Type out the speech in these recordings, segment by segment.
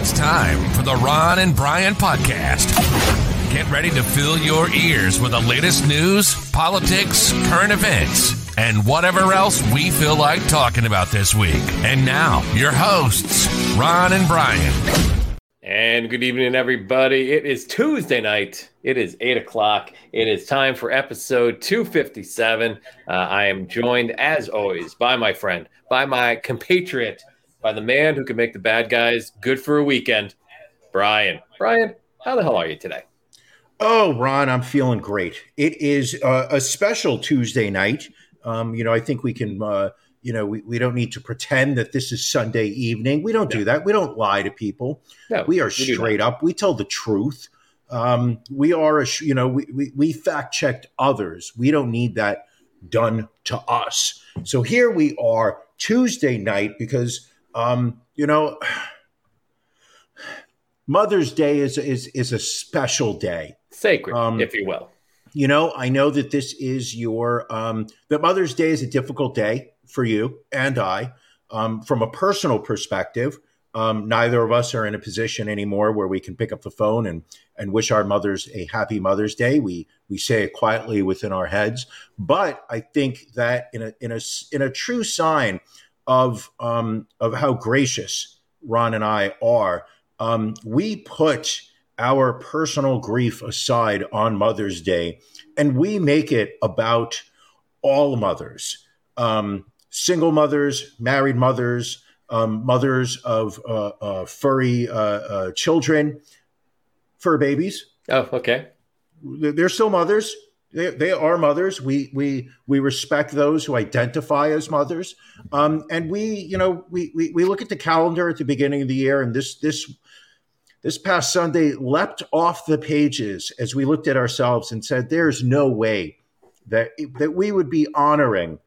It's time for the Ron and Brian podcast. Get ready to fill your ears with the latest news, politics, current events, and whatever else we feel like talking about this week. And now, your hosts, Ron and Brian. And good evening, everybody. It is Tuesday night. It is 8 o'clock. It is time for episode 257. I am joined, as always, by my friend, by my compatriot, by the man who can make the bad guys good for a weekend, Brian. Brian, how the hell are you today? Oh, Ron, I'm feeling great. It is a special Tuesday night. I think we can... we don't need to pretend that this is Sunday evening. We don't do that. We don't lie to people. No, we are straight up. We tell the truth. We are, we fact checked others. We don't need that done to us. So here we are Tuesday night because, Mother's Day is a special day. Sacred, if you will. I know that this is that Mother's Day is a difficult day for you and I, from a personal perspective, neither of us are in a position anymore where we can pick up the phone and wish our mothers a happy Mother's Day. We say it quietly within our heads, but I think that in a true sign of how gracious Ron and I are, we put our personal grief aside on Mother's Day, and we make it about all mothers. Single mothers, married mothers, mothers of furry children, fur babies. Oh, okay. They're still mothers. They are mothers. We respect those who identify as mothers. And we look at the calendar at the beginning of the year, and this past Sunday leapt off the pages as we looked at ourselves and said, "There's no way that we would be honoring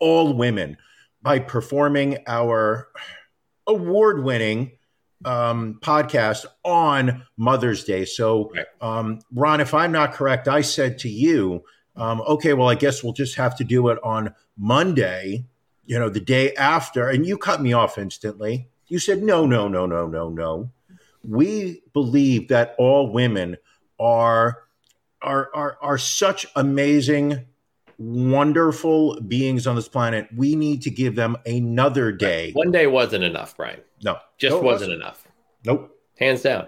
all women by performing our award-winning podcast on Mother's Day." So, Ron, if I'm not correct, I said to you, I guess we'll just have to do it on Monday, the day after. And you cut me off instantly. You said, no. We believe that all women are such amazing, wonderful beings on this planet. We need to give them another day. One day wasn't enough, Brian. No. Wasn't enough. Nope. Hands down.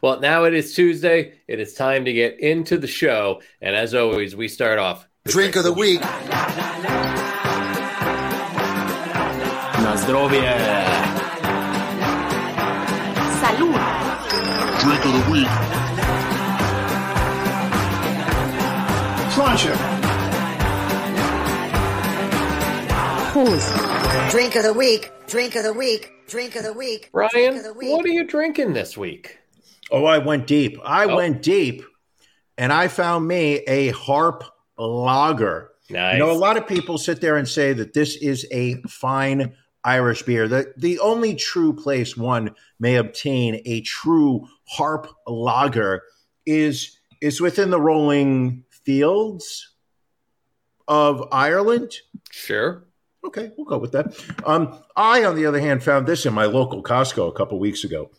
Well, now it is Tuesday. It is time to get into the show. And as always, we start off. Drink of the week. Na zdrowie. Salud. Drink of the week. Trancha. Drink of the week, drink of the week, drink of the week. Brian, what are you drinking this week? Oh, I went deep. And I found me a Harp Lager. Nice. A lot of people sit there and say that this is a fine Irish beer. The only true place one may obtain a true Harp Lager is within the rolling fields of Ireland. Sure. Okay, we'll go with that. I, on the other hand, found this in my local Costco a couple weeks ago.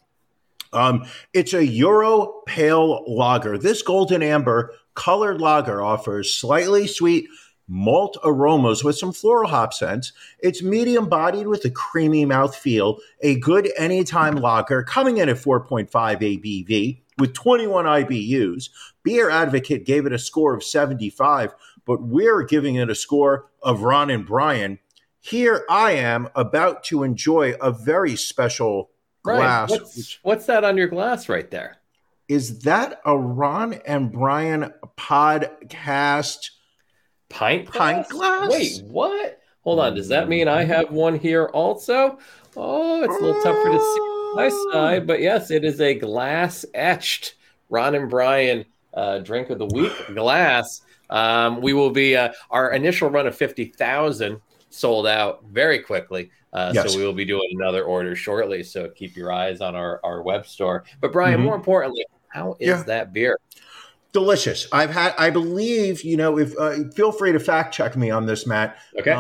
It's a Euro Pale Lager. This golden amber colored lager offers slightly sweet malt aromas with some floral hop scents. It's medium-bodied with a creamy mouthfeel, a good anytime lager, coming in at 4.5 ABV with 21 IBUs. Beer Advocate gave it a score of 75, but we're giving it a score of Ron and Brian. Here I am about to enjoy a very special glass. What's that on your glass right there? Is that a Ron and Brian podcast pint glass? Wait, what? Hold on. Does that mean I have one here also? Oh, it's a little tougher to see on my side, but yes, it is a glass etched Ron and Brian drink of the week glass. We will be our initial run of 50,000 sold out very quickly. Yes. So we will be doing another order shortly. So keep your eyes on our web store. But Brian, more importantly, how is that beer? Delicious. I believe, if feel free to fact check me on this, Matt. Okay.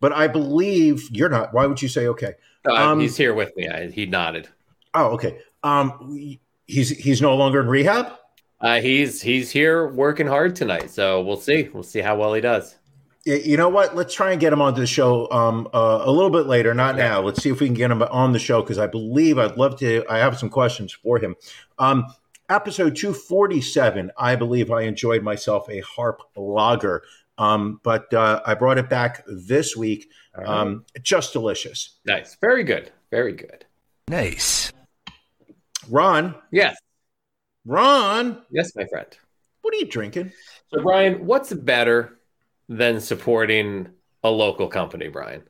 But I believe you're not. Why would you say okay? He's here with me. He nodded. Oh, okay. He's no longer in rehab? He's here working hard tonight, so we'll see. We'll see how well he does. You know what? Let's try and get him onto the show a little bit later, not now. Let's see if we can get him on the show because I believe I'd love to. I have some questions for him. Episode 247, I believe I enjoyed myself a Harp Lager, but I brought it back this week. Just delicious. Nice. Very good. Very good. Nice. Ron. Yes. Ron. Yes, my friend. What are you drinking? So, Brian, what's better than supporting a local company, Brian?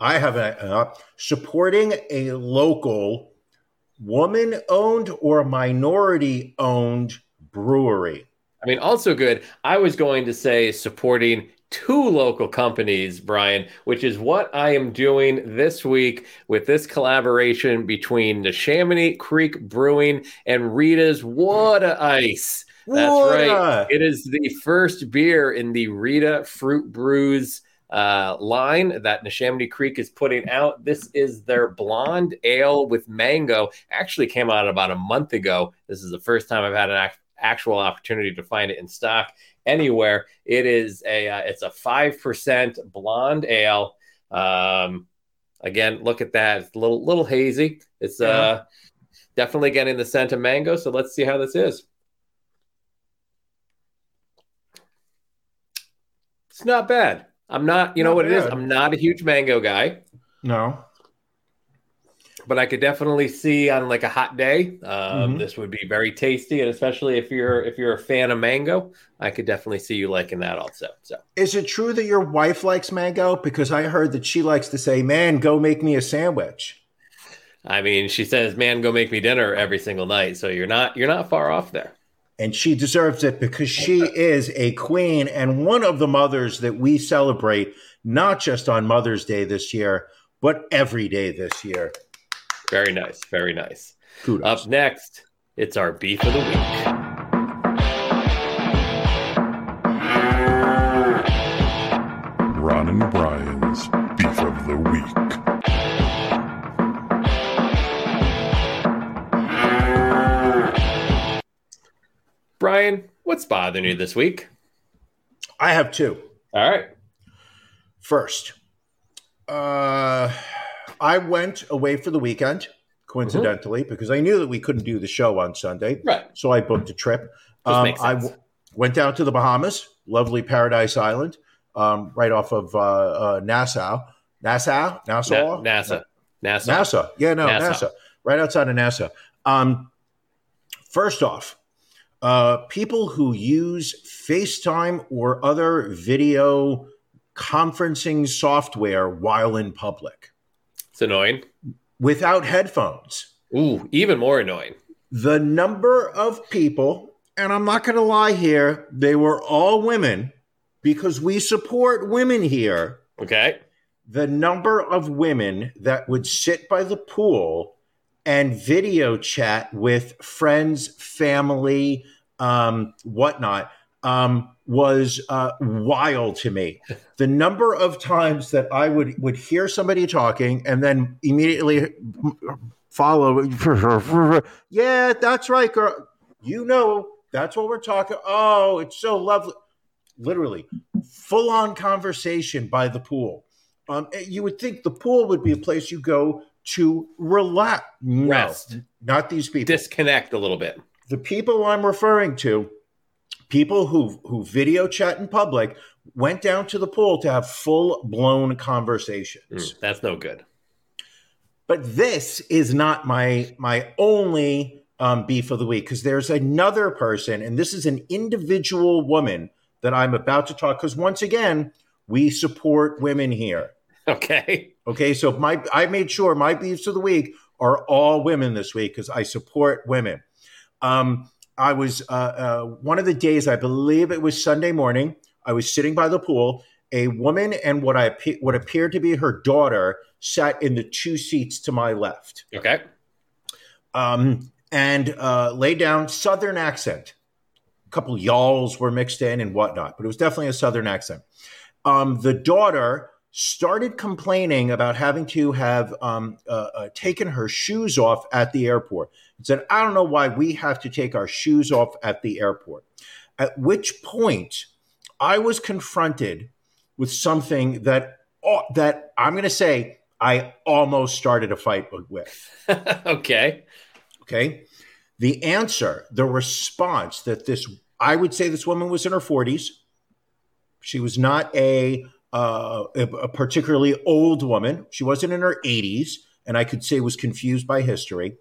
I have supporting a local woman-owned or minority-owned brewery. I mean, also good. I was going to say supporting two local companies, Brian, which is what I am doing this week with this collaboration between the Chamonix Creek Brewing and Rita's Water Ice. That's right. It is the first beer in the Rita Fruit Brews line that Neshaminy Creek is putting out. This is their blonde ale with mango. Actually came out about a month ago. This is the first time I've had an actual opportunity to find it in stock anywhere. It is a 5% blonde ale. Again, look at that. It's a little hazy. It's definitely getting the scent of mango. So let's see how this is. It's not bad. I'm not, you know what it is? I'm not a huge mango guy. No. But I could definitely see on like a hot day, this would be very tasty. And especially if you're a fan of mango, I could definitely see you liking that also. So is it true that your wife likes mango? Because I heard that she likes to say, man, go make me a sandwich. I mean, she says, man, go make me dinner every single night. So you're not far off there. And she deserves it because she is a queen and one of the mothers that we celebrate, not just on Mother's Day this year, but every day this year. Very nice. Very nice. Kudos. Up next, it's our Beef of the Week. Ron and Brian's Beef of the Week. Brian, what's bothering you this week? I have two. All right. First, I went away for the weekend, coincidentally, because I knew that we couldn't do the show on Sunday. Right. So I booked a trip. I went out to the Bahamas, lovely Paradise Island, right off of Nassau. Yeah, no, Nassau. Right outside of Nassau. First off, people who use FaceTime or other video conferencing software while in public. It's annoying. Without headphones. Ooh, even more annoying. The number of people, and I'm not going to lie here, they were all women because we support women here. Okay. The number of women that would sit by the pool and video chat with friends, family, whatnot, was wild to me. The number of times that I would hear somebody talking and then immediately follow, yeah, that's right, girl. You know, that's what we're talking. Oh, it's so lovely. Literally, full-on conversation by the pool. You would think the pool would be a place you go to relax. No, rest. Not these people. Disconnect a little bit. The people I'm referring to, people who video chat in public, went down to the pool to have full-blown conversations. That's no good. But this is not my only beef of the week, because there's another person, and this is an individual woman that I'm about to talk, because once again, we support women here. Okay. Okay, so I made sure my beefs of the week are all women this week because I support women. I was one of the days, I believe it was Sunday morning, I was sitting by the pool. A woman and what appeared to be her daughter sat in the two seats to my left. Okay. And laid down, Southern accent. A couple y'alls were mixed in and whatnot, but it was definitely a Southern accent. The daughter started complaining about having to have taken her shoes off at the airport. And said, I don't know why we have to take our shoes off at the airport. At which point, I was confronted with something that I'm going to say I almost started a fight with. Okay. The answer, the response that I would say this woman was in her 40s. She was not a particularly old woman. She wasn't in her 80s, and I could say was confused by history.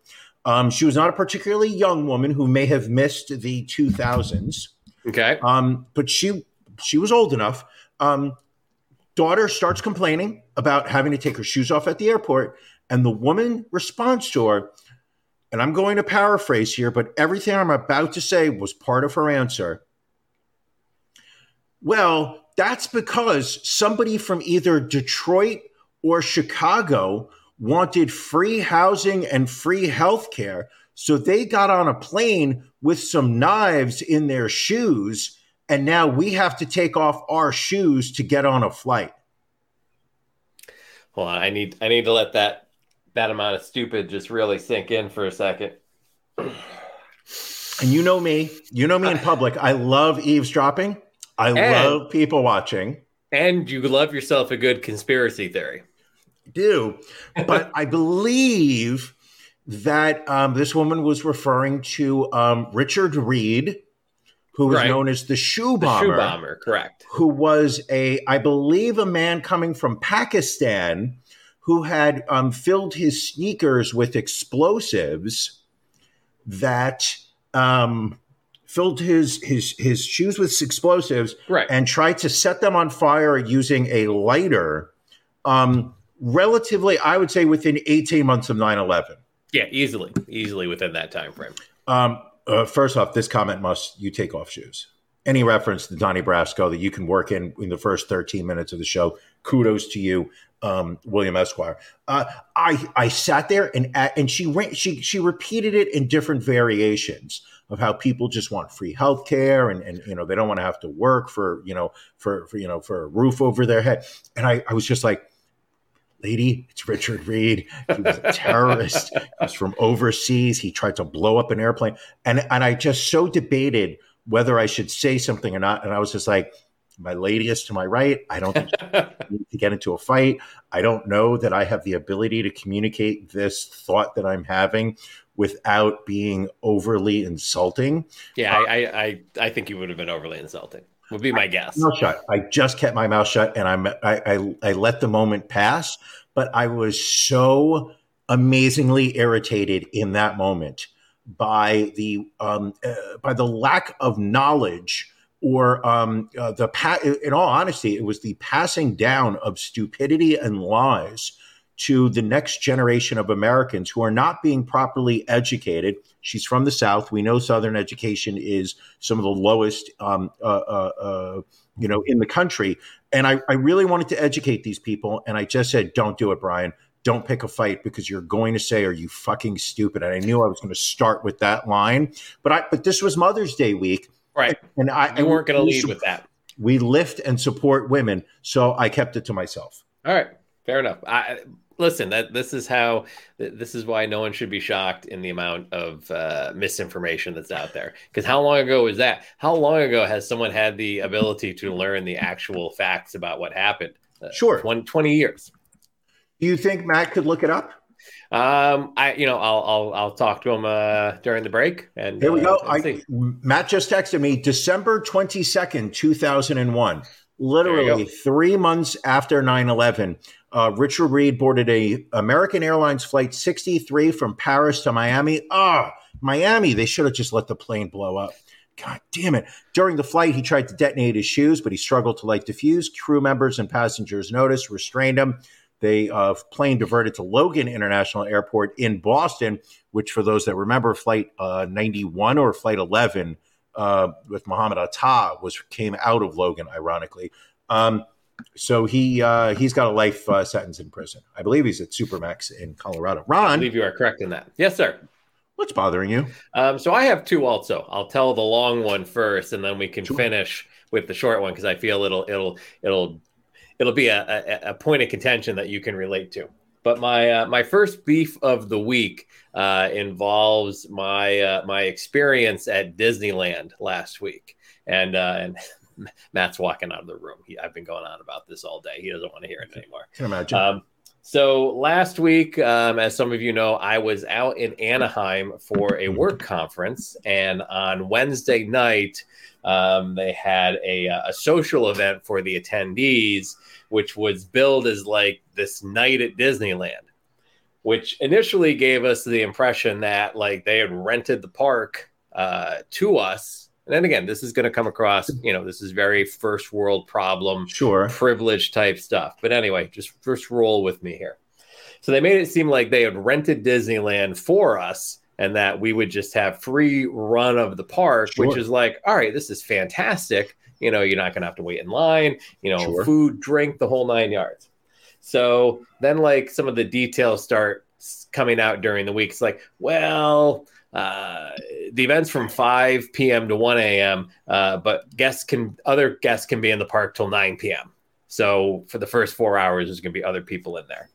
She was not a particularly young woman who may have missed the 2000s. Okay. But she was old enough. Daughter starts complaining about having to take her shoes off at the airport, and the woman responds to her, and I'm going to paraphrase here, but everything I'm about to say was part of her answer. Well, that's because somebody from either Detroit or Chicago wanted free housing and free health care. So they got on a plane with some knives in their shoes, and now we have to take off our shoes to get on a flight. Hold on, I need to let that amount of stupid just really sink in for a second. And you know me in public. I love eavesdropping. I love people watching. And you love yourself a good conspiracy theory. I do. But I believe that this woman was referring to Richard Reid, who was known as the Shoe Bomber. The Shoe Bomber, correct. Who was, I believe, a man coming from Pakistan who had filled his sneakers with explosives that... filled his shoes with explosives and tried to set them on fire using a lighter relatively, I would say, within 18 months of 9/11. Yeah, easily within that time frame. First off, this comment must, you take off shoes. Any reference to Donnie Brasco that you can work in the first 13 minutes of the show, kudos to you, William Esquire. I sat there and she repeated it in different variations of how people just want free health care and you know, they don't want to have to work for a roof over their head. And I was just like, lady, it's Richard Reid. He was a terrorist. He was from overseas. He tried to blow up an airplane. And I just so debated whether I should say something or not. And I was just like, my lady is to my right. I don't think I need to get into a fight. I don't know that I have the ability to communicate this thought that I'm having without being overly insulting. Yeah, I think you would have been overly insulting, would be my guess. Mouth shut. I just kept my mouth shut, and I let the moment pass. But I was so amazingly irritated in that moment by the lack of knowledge or in all honesty, it was the passing down of stupidity and lies to the next generation of Americans who are not being properly educated. She's from the South. We know Southern education is some of the lowest, in the country. And I really wanted to educate these people. And I just said, don't do it, Brian. Don't pick a fight because you're going to say, are you fucking stupid? And I knew I was going to start with that line, but this was Mother's Day week. Right. And I weren't going to lead with that. We lift and support women. So I kept it to myself. All right. Fair enough. Listen, this is why no one should be shocked in the amount of misinformation that's out there. Because how long ago was that? How long ago has someone had the ability to learn the actual facts about what happened? Sure. 20 years. Do you think Matt could look it up? I'll talk to him during the break. And here we go. Matt just texted me December 22nd, 2001. Literally 3 months after 9/11, Richard Reid boarded a American Airlines flight 63 from Paris to Miami. Miami, they should have just let the plane blow up. God damn it. During the flight, he tried to detonate his shoes, but he struggled to light the fuse. Crew members and passengers noticed, restrained him. The plane diverted to Logan International Airport in Boston, which for those that remember flight 91 or flight 11, with Muhammad Atta came out of Logan, ironically. So he's got a life sentence in prison. I believe he's at Supermax in Colorado. Ron, I believe you are correct in that. Yes, sir. What's bothering you? So I have two also. I'll tell the long one first, and then we can finish with the short one because I feel it'll it'll be a point of contention that you can relate to. But my my first beef of the week involves my my experience at Disneyland last week, and Matt's walking out of the room. I've been going on about this all day. He doesn't want to hear it anymore. I can imagine. So last week, as some of you know, I was out in Anaheim for a work conference, and on Wednesday night, they had a social event for the attendees, which was billed as like this night at Disneyland, which initially gave us the impression that like they had rented the park to us. And then again, this is going to come across, you know, this is very first world problem, sure, privilege type stuff. But anyway, just roll with me here. So they made it seem like they had rented Disneyland for us and that we would just have free run of the park, sure, which is like, all right, this is fantastic. You know, you're not going to have to wait in line, you know, sure, food, drink, the whole nine yards. So then like some of the details start coming out during the week. It's like, well, the event's from 5 p.m. to 1 a.m., but other guests can be in the park till 9 p.m. So for the first 4 hours, there's going to be other people in there.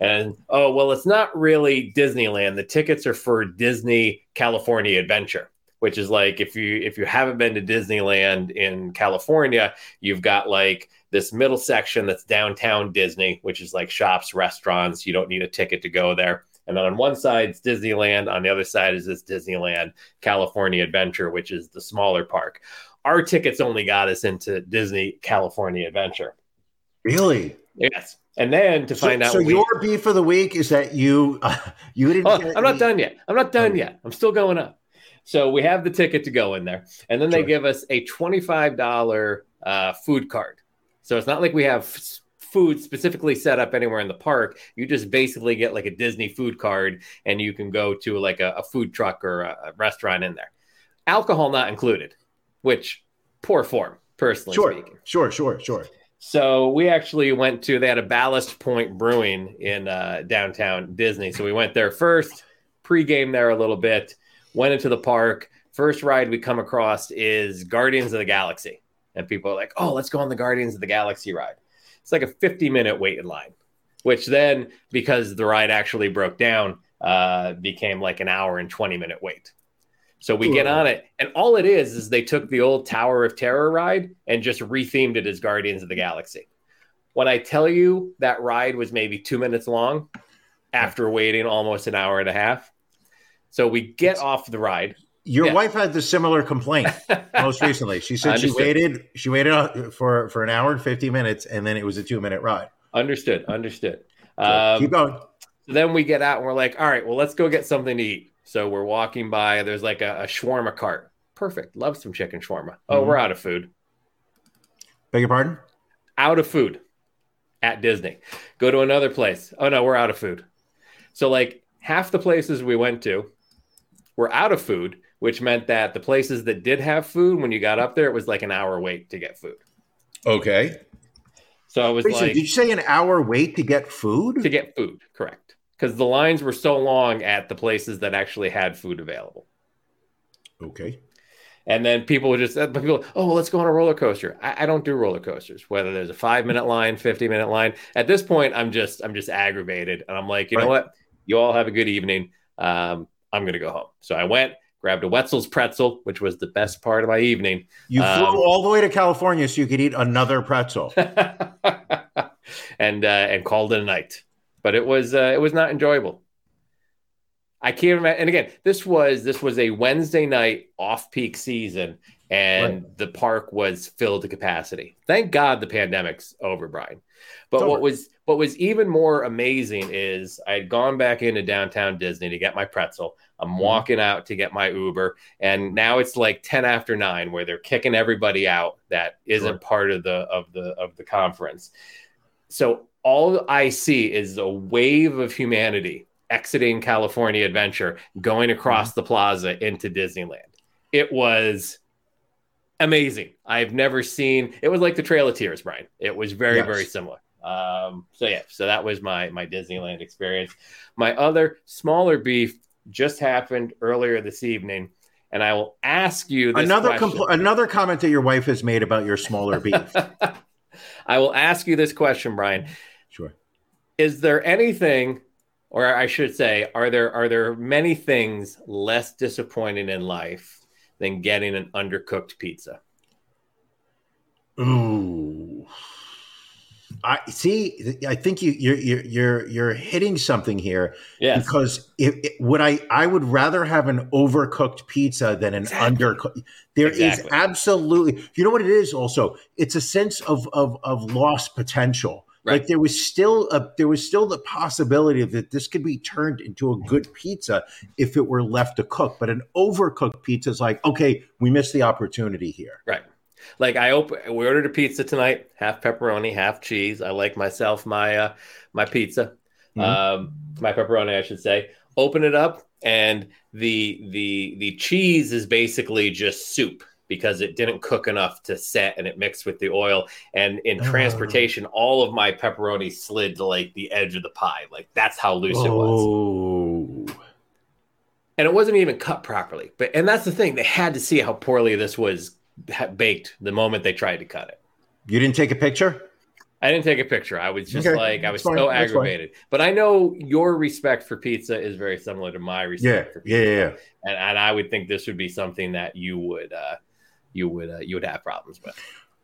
And, oh, well, it's not really Disneyland. The tickets are for Disney California Adventure, which is like if you haven't been to Disneyland in California, you've got like this middle section that's downtown Disney, which is like shops, restaurants. You don't need a ticket to go there. And on one side is Disneyland. On the other side is this Disneyland California Adventure, which is the smaller park. Our tickets only got us into Disney California Adventure. Really? Yes. And then to find out. So your beef of the week is that you didn't. Oh, I'm not done yet. I'm not done yet. I'm still going up. So we have the ticket to go in there. And then they give us a $25 food card. So it's not like we have food specifically set up anywhere in the park. You just basically get like a Disney food card and you can go to like a food truck or a restaurant in there. Alcohol not included, which poor form, personally speaking. Sure. So we actually went to, they had a Ballast Point Brewing in downtown Disney. So we went there first, pregame there a little bit, went into the park. First ride we come across is Guardians of the Galaxy. And people are like, oh, let's go on the Guardians of the Galaxy ride. It's like a 50-minute wait in line, which then, because the ride actually broke down, became like an hour and 20-minute wait. So we get on it, and all it is they took the old Tower of Terror ride and just rethemed it as Guardians of the Galaxy. When I tell you that ride was maybe 2 minutes long after waiting almost an hour and a half. So we get off the ride. Your wife had the similar complaint most recently. She said she waited for an hour and 50 minutes, and then it was a 2-minute ride. Understood. So keep going. So then we get out, and we're like, all right, well, let's go get something to eat. So we're walking by. There's like a shawarma cart. Perfect. Love some chicken shawarma. Oh, We're out of food. Beg your pardon? Out of food at Disney. Go to another place. Oh, no, we're out of food. So like half the places we went to were out of food, which meant that the places that did have food, when you got up there, it was like an hour wait to get food. Okay. So I was did you say an hour wait to get food? To get food, correct. Because the lines were so long at the places that actually had food available. Okay. And then people would just, oh, well, let's go on a roller coaster. I don't do roller coasters, whether there's a 5-minute line, 50-minute line. At this point, I'm just aggravated. And I'm like, you know what? You all have a good evening. I'm going to go home. So I went, grabbed a Wetzel's pretzel, which was the best part of my evening. You flew all the way to California so you could eat another pretzel. and called it a night. But it was not enjoyable. I can't remember. And again, this was a Wednesday night off-peak season, and the park was filled to capacity. Thank God the pandemic's over, Brian. But what was even more amazing is I had gone back into downtown Disney to get my pretzel. I'm walking out to get my Uber, and now it's like 10 after 9 where they're kicking everybody out that isn't part of the conference. So all I see is a wave of humanity exiting California Adventure, going across the plaza into Disneyland. It was amazing. I've never seen. It was like the Trail of Tears, Brian. It was very, very similar. So that was my Disneyland experience. My other smaller beef just happened earlier this evening, and I will ask you this another question. Another comment that your wife has made about your smaller beef. I will ask you this question, Brian. Sure. Is there anything, or I should say, are there many things less disappointing in life than getting an undercooked pizza? Ooh. I see. I think you're hitting something here. Yes. Because I would rather have an overcooked pizza than an undercooked. There is absolutely. You know what it is? Also, it's a sense of lost potential. Right. Like there was still the possibility that this could be turned into a good pizza if it were left to cook. But an overcooked pizza is like, okay, we missed the opportunity here. Right. Like we ordered a pizza tonight, half pepperoni, half cheese. I like myself my pizza, my pepperoni, I should say. Open it up, and the cheese is basically just soup because it didn't cook enough to set, and it mixed with the oil. And in transportation, all of my pepperoni slid to like the edge of the pie. Like that's how loose it was. And it wasn't even cut properly. And that's the thing; they had to see how poorly this was baked the moment they tried to cut it. You didn't take a picture? I didn't take a picture. I was just I was so aggravated. But I know your respect for pizza is very similar to my respect for pizza. Yeah. And I would think this would be something that you would have problems with.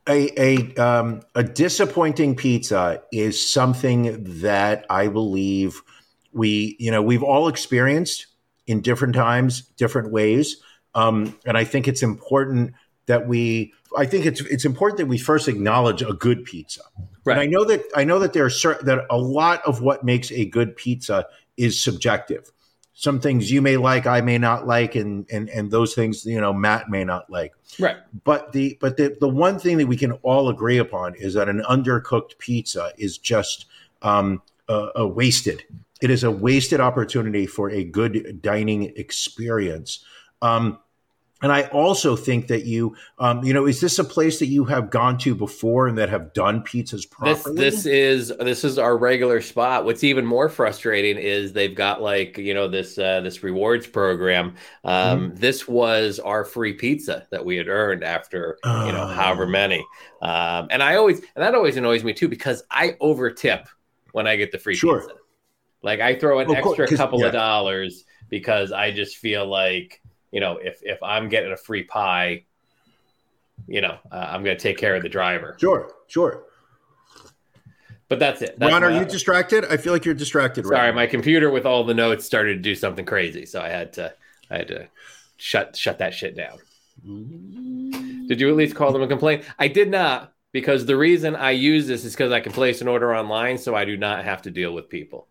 A disappointing pizza is something that I believe we've all experienced in different times, different ways. And I think it's important that we first acknowledge a good pizza. Right. And I know that there are that a lot of what makes a good pizza is subjective. Some things you may like, I may not like, and those things, Matt may not like. Right. But the one thing that we can all agree upon is that an undercooked pizza is just wasted. It is a wasted opportunity for a good dining experience. And I also think that is this a place that you have gone to before and that have done pizzas properly? This is our regular spot. What's even more frustrating is they've got this rewards program. This was our free pizza that we had earned after however many. And that always annoys me too, because I overtip when I get the free pizza. Like I throw an extra couple of dollars because I just feel like, if I'm getting a free pie, I'm going to take care of the driver. Sure. But that's it. Ron, are you distracted? I feel like you're distracted. Sorry, my computer with all the notes started to do something crazy, so I had to shut that shit down. Did you at least call them and complain? I did not, because the reason I use this is because I can place an order online, so I do not have to deal with people.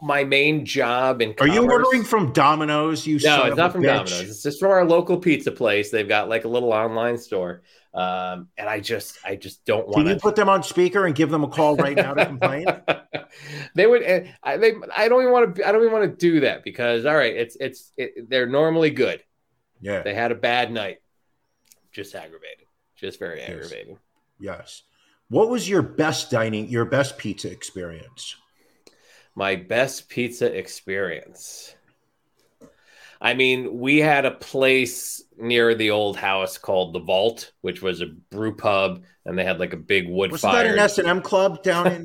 My main job in commerce. Are you ordering from Domino's? No, it's not from Domino's. It's just from our local pizza place. They've got like a little online store, and I just don't want. Can you put them on speaker and give them a call right now to complain? They would. I don't even want to. I don't even want to do that because they're normally good. Yeah, they had a bad night. Just aggravated. Just very aggravating. Yes. What was your best pizza experience? My best pizza experience. I mean, we had a place near the old house called The Vault, which was a brew pub, and they had like a big wood fire. Wasn't that an S&M club down in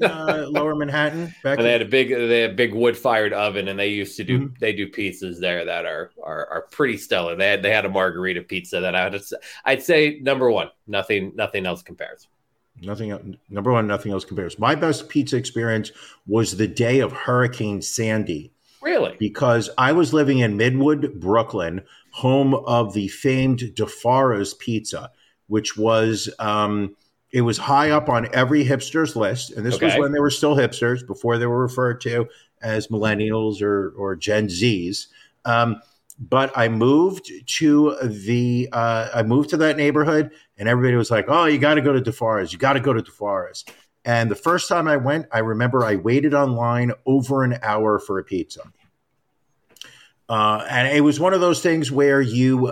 Lower Manhattan? And they had a big wood-fired oven, and they used to do they do pizzas there that are pretty stellar. They had a margarita pizza that I'd say number one. Nothing else compares. Nothing else compares. My best pizza experience was the day of Hurricane Sandy. Really? Because I was living in Midwood, Brooklyn, home of the famed Di Fara's pizza, which was it was high up on every hipster's list. And this was when they were still hipsters, before they were referred to as millennials or Gen Zs. But I moved to that neighborhood, and everybody was like, "Oh, you got to go to Di Fara's. You got to go to Di Fara's." And the first time I went, I remember I waited online over an hour for a pizza, and it was one of those things where you've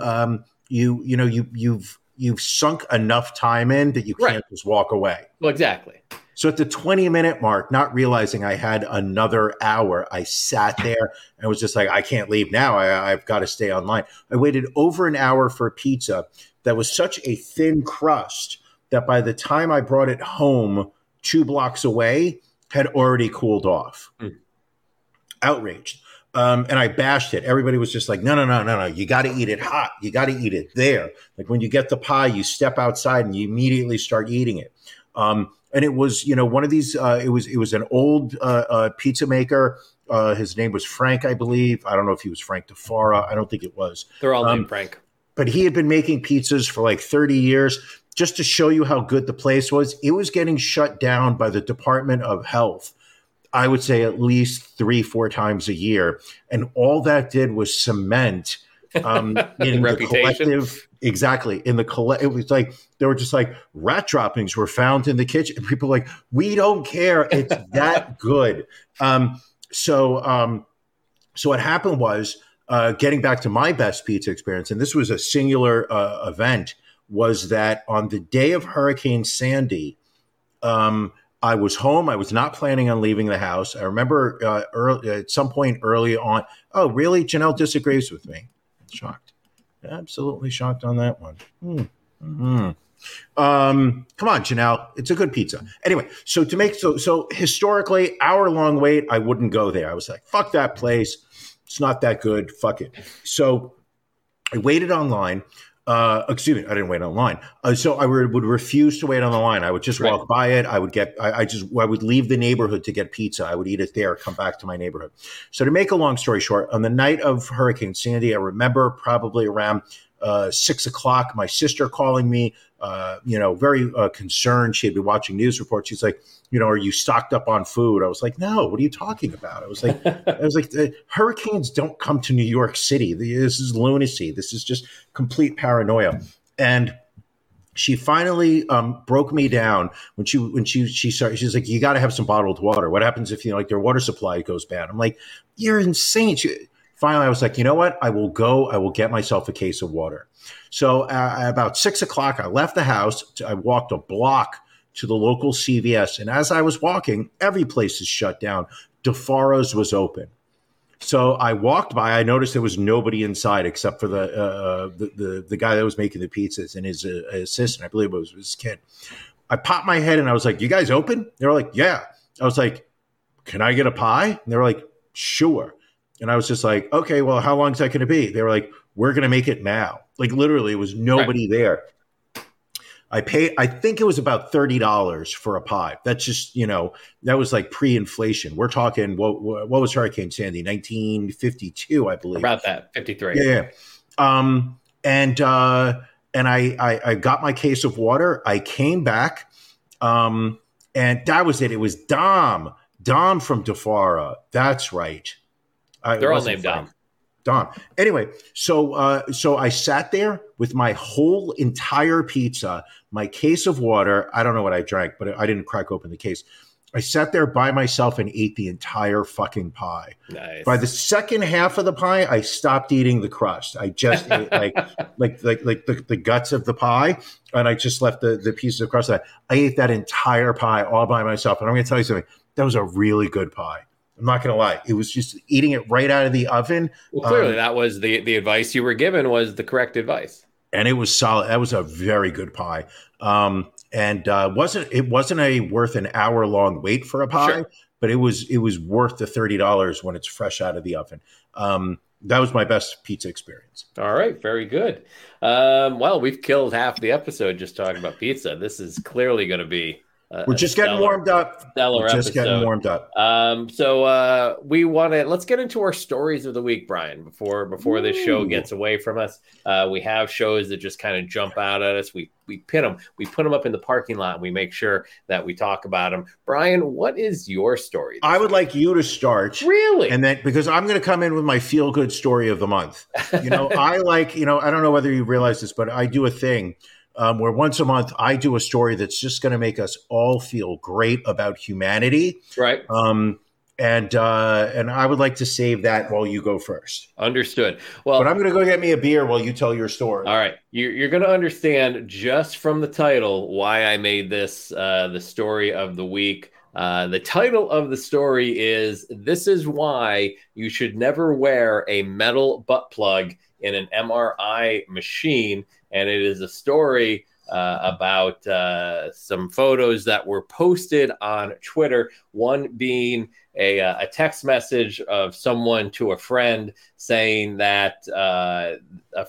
sunk enough time in that you can't just walk away. Well, exactly. So at the 20-minute mark, not realizing I had another hour, I sat there and was just like, I can't leave now. I've got to stay online. I waited over an hour for a pizza that was such a thin crust that by the time I brought it home 2 blocks away had already cooled off. Outraged. And I bashed it. Everybody was just like, no. You got to eat it hot. You got to eat it there. Like when you get the pie, you step outside and you immediately start eating it. And it was, you know, one of these, it was an old pizza maker. His name was Frank, I believe. I don't know if he was Frank Di Fara. I don't think it was. They're all named Frank. But he had been making pizzas for like 30 years. Just to show you how good the place was, it was getting shut down by the Department of Health, I would say at least 3-4 times a year. And all that did was cement in the collective. Exactly. It was like, they were just like, rat droppings were found in the kitchen. And people were like, we don't care. It's that good. So what happened was, getting back to my best pizza experience, and this was a singular event, was that on the day of Hurricane Sandy, I was home. I was not planning on leaving the house. I remember at some point early on, oh, really? Janelle disagrees with me. Shocked. Absolutely shocked on that one. Come on, Janelle. It's a good pizza. Anyway, so historically, hour-long wait, I wouldn't go there. I was like, fuck that place. It's not that good. Fuck it. So I waited online. Excuse me, I didn't wait online. So I would refuse to wait on the line. I would just walk by it. I would leave the neighborhood to get pizza. I would eat it there, come back to my neighborhood. So to make a long story short, on the night of Hurricane Sandy, I remember probably around 6 o'clock, my sister calling me, very concerned. She had been watching news reports. She's like, are you stocked up on food? I was like, no, what are you talking about? I was like, the hurricanes don't come to New York City. This is lunacy. This is just complete paranoia. And she finally broke me down when she started. She's like, you got to have some bottled water. What happens if their water supply goes bad? I'm like, you're insane. Finally, I was like, you know what? I will go. I will get myself a case of water. So about 6 o'clock, I left the house. I walked a block to the local CVS. And as I was walking, every place is shut down. Di Fara's was open. So I walked by. I noticed there was nobody inside except for the guy that was making the pizzas and his assistant. I believe it was his kid. I popped my head and I was like, you guys open? They were like, yeah. I was like, can I get a pie? And they were like, sure. And I was just like, okay, well, how long is that going to be? They were like, we're going to make it now. Like literally, it was nobody there. I paid, I think it was about $30 for a pie. That's just, that was like pre-inflation. We're talking, what was Hurricane Sandy? 1952, I believe. About that, 53. Yeah. And I got my case of water. I came back, and that was it. It was Dom from Di Fara. That's right. They're all named Dom. Anyway, so I sat there with my whole entire pizza, my case of water. I don't know what I drank, but I didn't crack open the case. I sat there by myself and ate the entire fucking pie. Nice. By the second half of the pie, I stopped eating the crust. I just ate like the guts of the pie, and I just left the pieces of crust. I ate that entire pie all by myself. And I'm going to tell you something. That was a really good pie. I'm not going to lie. It was just eating it right out of the oven. Well, clearly that was the advice you were given was the correct advice. And it was solid. That was a very good pie. It wasn't a worth an hour long wait for a pie, sure. But it was worth the $30 when it's fresh out of the oven. That was my best pizza experience. All right. Very good. Well, we've killed half the episode just talking about pizza. This is clearly going to be we're just getting warmed up. We're just getting warmed up. We want to let's get into our stories of the week, Brian, before this show gets away from us. We have shows that just kind of jump out at us. We pin them. We put them up in the parking lot. And we make sure that we talk about them. Brian, what is your story? I would like you to start. Really? And then because I'm going to come in with my feel good story of the month. I like, I don't know whether you realize this, but I do a thing. Where once a month I do a story that's just going to make us all feel great about humanity. Right. And I would like to save that while you go first. Understood. Well, but I'm going to go get me a beer while you tell your story. All right. You're going to understand just from the title why I made this the story of the week. The title of the story is "This is why you should never wear a metal butt plug in an MRI machine." And it is a story about some photos that were posted on Twitter, one being a text message of someone to a friend saying that a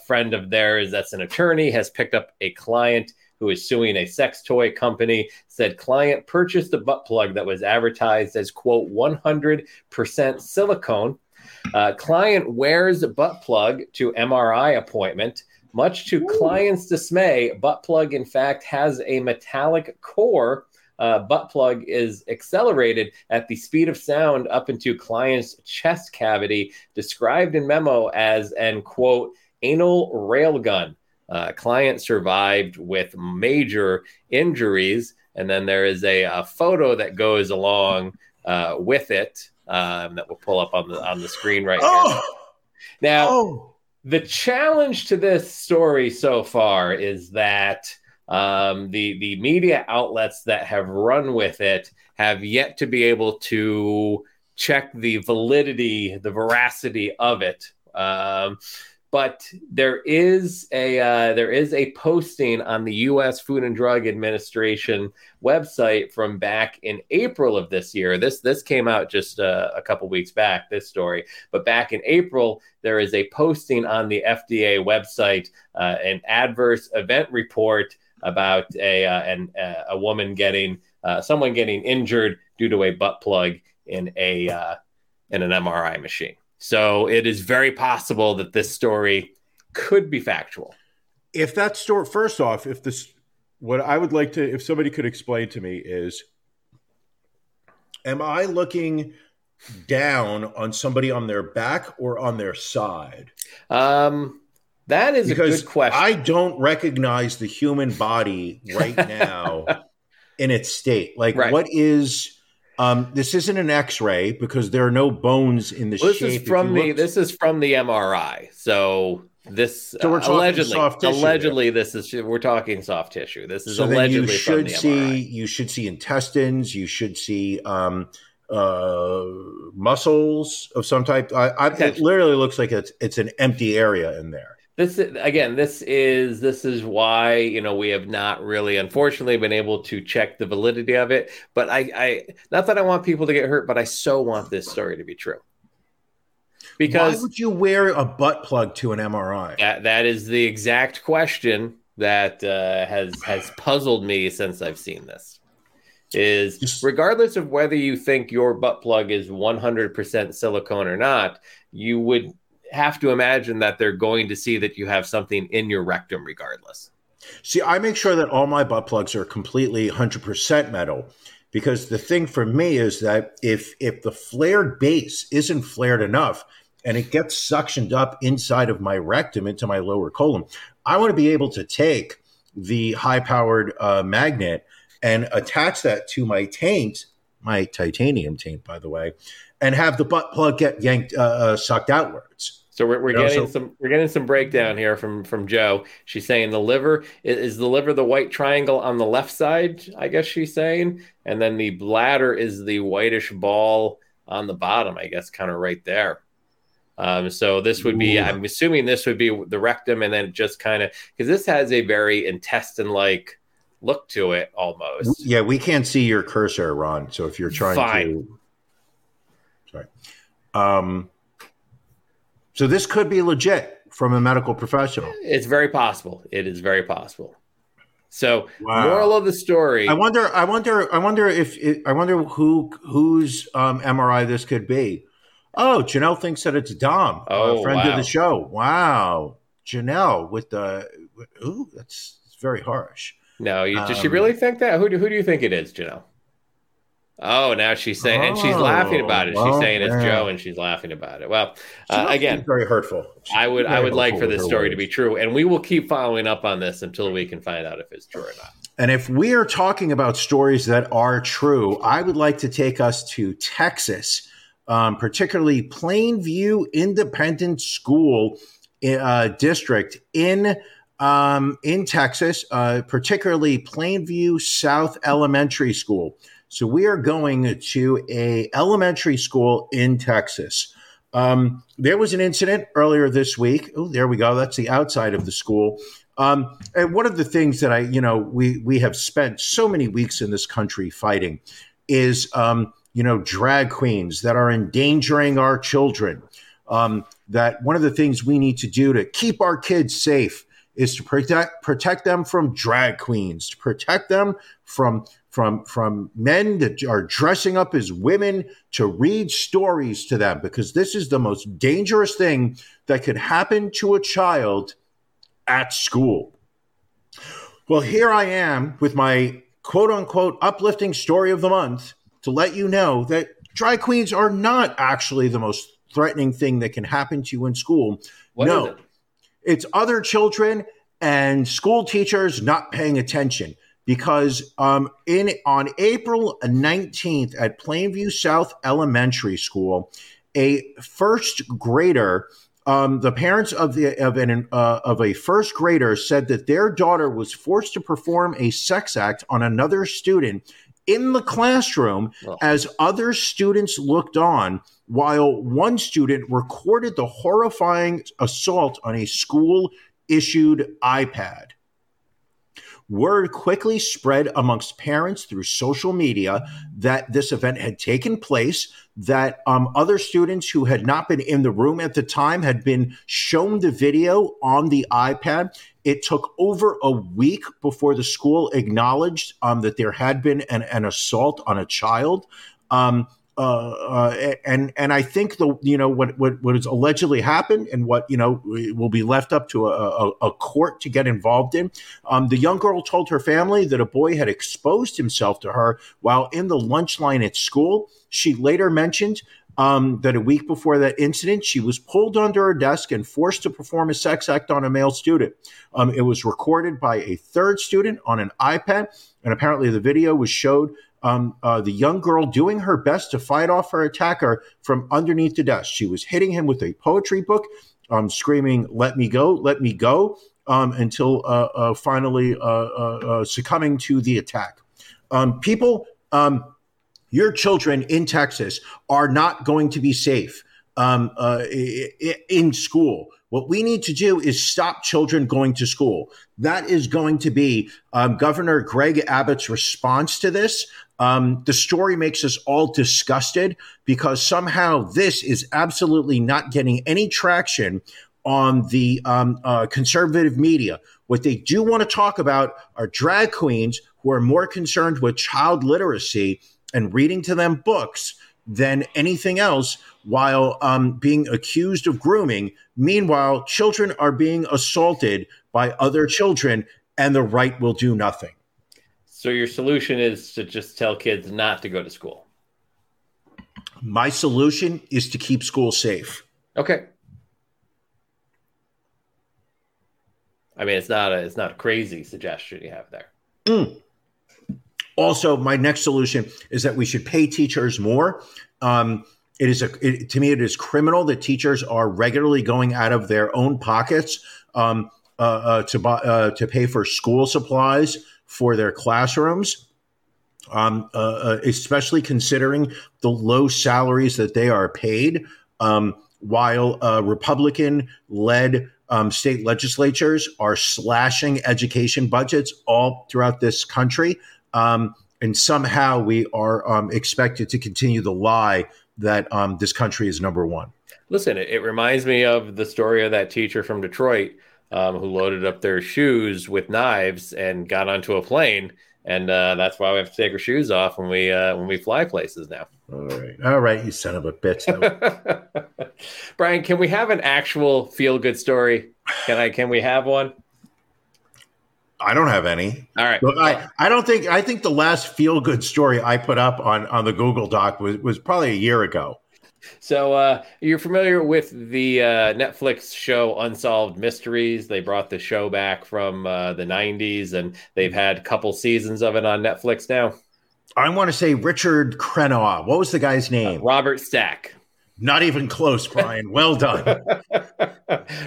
friend of theirs that's an attorney has picked up a client who is suing a sex toy company, said client purchased a butt plug that was advertised as, quote, 100% silicone. Client wears butt plug to MRI appointment. Much to client's dismay, butt plug, in fact, has a metallic core. Butt plug is accelerated at the speed of sound up into client's chest cavity, described in memo as an, quote, anal railgun. Client survived with major injuries. And then there is a photo that goes along with it that we'll pull up on the screen right here. Now, the challenge to this story so far is that the media outlets that have run with it have yet to be able to check the validity, the veracity of it. But there is a posting on the U.S. Food and Drug Administration website from back in April of this year. This came out just a couple weeks back, this story. But back in April, there is a posting on the FDA website, an adverse event report about a woman someone getting injured due to a butt plug in an MRI machine. So it is very possible that this story could be factual. If that story, first off, if somebody could explain to me is, am I looking down on somebody on their back or on their side? That is a good question. I don't recognize the human body right now in its state. Like, what is... this isn't an X-ray because there are no bones in the shape. This is from the MRI. So we're talking allegedly here. We're talking soft tissue. This is allegedly from the MRI. You should see intestines. You should see muscles of some type. It literally looks like it's an empty area in there. This is why, we have not really, unfortunately, been able to check the validity of it. But I not that I want people to get hurt, but I so want this story to be true. Because why would you wear a butt plug to an MRI? That is the exact question that has puzzled me since I've seen this. Is regardless of whether you think your butt plug is 100% silicone or not, you would have to imagine that they're going to see that you have something in your rectum regardless. See, I make sure that all my butt plugs are completely 100% metal, because the thing for me is that if the flared base isn't flared enough and it gets suctioned up inside of my rectum into my lower colon, I want to be able to take the high-powered magnet and attach that to my taint, my titanium taint, by the way, and have the butt plug get yanked, sucked outwards. So we're getting some breakdown here from Jo. She's saying the liver is the liver, the white triangle on the left side, I guess she's saying, and then the bladder is the whitish ball on the bottom, I guess, kind of right there. So this would be, I'm assuming this would be the rectum, and then just kind of, because this has a very intestine-like look to it almost. Yeah, we can't see your cursor, Ron. So if you're trying to, sorry. So this could be legit from a medical professional. It's very possible. It is very possible. So moral of the story. I wonder whose MRI this could be. Oh, Janelle thinks that it's Dom, a friend of the show. Wow, Janelle with the that's very harsh. No, does she really think that? Who do you think it is, Janelle? Oh, now she's saying, and she's laughing about it. She's saying it's Joe, and she's laughing about it. Well, again, very hurtful. I would like for this story to be true, and we will keep following up on this until we can find out if it's true or not. And if we are talking about stories that are true, I would like to take us to Texas, particularly Plainview Independent School District in Texas, particularly Plainview South Elementary School. So we are going to a elementary school in Texas. There was an incident earlier this week. Oh, there we go. That's the outside of the school. And one of the things that we have spent so many weeks in this country fighting is, drag queens that are endangering our children. That one of the things we need to do to keep our kids safe is to protect them from drag queens, to protect them from men that are dressing up as women, to read stories to them, because this is the most dangerous thing that could happen to a child at school. Well, here I am with my quote-unquote uplifting story of the month to let you know that drag queens are not actually the most threatening thing that can happen to you in school. What no, it's other children and school teachers not paying attention. Because on April 19th at Plainview South Elementary School, a first grader, the parents of a first grader said that their daughter was forced to perform a sex act on another student in the classroom as other students looked on, while one student recorded the horrifying assault on a school-issued iPad. Word quickly spread amongst parents through social media that this event had taken place, that other students who had not been in the room at the time had been shown the video on the iPad. It took over a week before the school acknowledged that there had been an assault on a child. And I think what has allegedly happened and what will be left up to a court to get involved in. The young girl told her family that a boy had exposed himself to her while in the lunch line at school. She later mentioned that a week before that incident, she was pulled under her desk and forced to perform a sex act on a male student. It was recorded by a third student on an iPad, and apparently the video was showed. The young girl doing her best to fight off her attacker from underneath the desk. She was hitting him with a poetry book, screaming, let me go, until finally succumbing to the attack. People, your children in Texas are not going to be safe in school. What we need to do is stop children going to school. That is going to be Governor Greg Abbott's response to this. The story makes us all disgusted because somehow this is absolutely not getting any traction on the conservative media. What they do want to talk about are drag queens who are more concerned with child literacy and reading to them books than anything else, while being accused of grooming. Meanwhile, children are being assaulted by other children, and the right will do nothing. So your solution is to just tell kids not to go to school? My solution is to keep school safe. Okay. I mean, it's not a crazy suggestion you have there. Also, my next solution is that we should pay teachers more. To me, it is criminal that teachers are regularly going out of their own pockets to pay for school supplies for their classrooms, especially considering the low salaries that they are paid, while Republican-led state legislatures are slashing education budgets all throughout this country. And somehow we are expected to continue the lie that this country is number one. Listen, it reminds me of the story of that teacher from Detroit who loaded up their shoes with knives and got onto a plane. And that's why we have to take our shoes off when we fly places now. All right, you son of a bitch. Brian, can we have an actual feel-good story? Can we have one? I don't have any. All right. But I think the last feel-good story I put up on the Google Doc was probably a year ago. So you're familiar with the Netflix show Unsolved Mysteries. They brought the show back from the 90s, and they've had a couple seasons of it on Netflix now. I want to say Richard Crennaugh. What was the guy's name? Robert Stack. Not even close, Brian. Well done.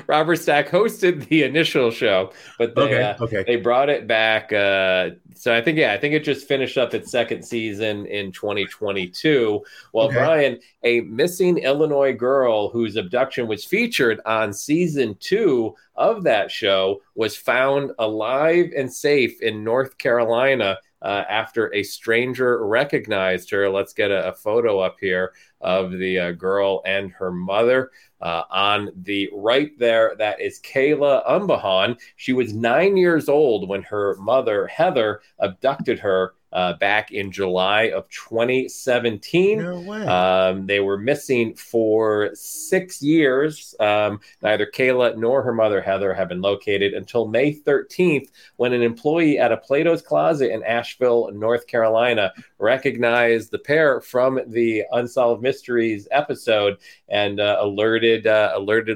Robert Stack hosted the initial show, but they brought it back. So I think, I think it just finished up its second season in 2022. Well, Brian, a missing Illinois girl whose abduction was featured on season 2 of that show was found alive and safe in North Carolina after a stranger recognized her. Let's get a photo up here of the girl and her mother. On the right there, that is Kayla Umbahan. She was 9 years old when her mother, Heather, abducted her back in July of 2017. No way. They were missing for 6 years. Neither Kayla nor her mother, Heather, have been located until May 13th, when an employee at a Plato's Closet in Asheville, North Carolina, recognized the pair from the Unsolved Mysteries episode and alerted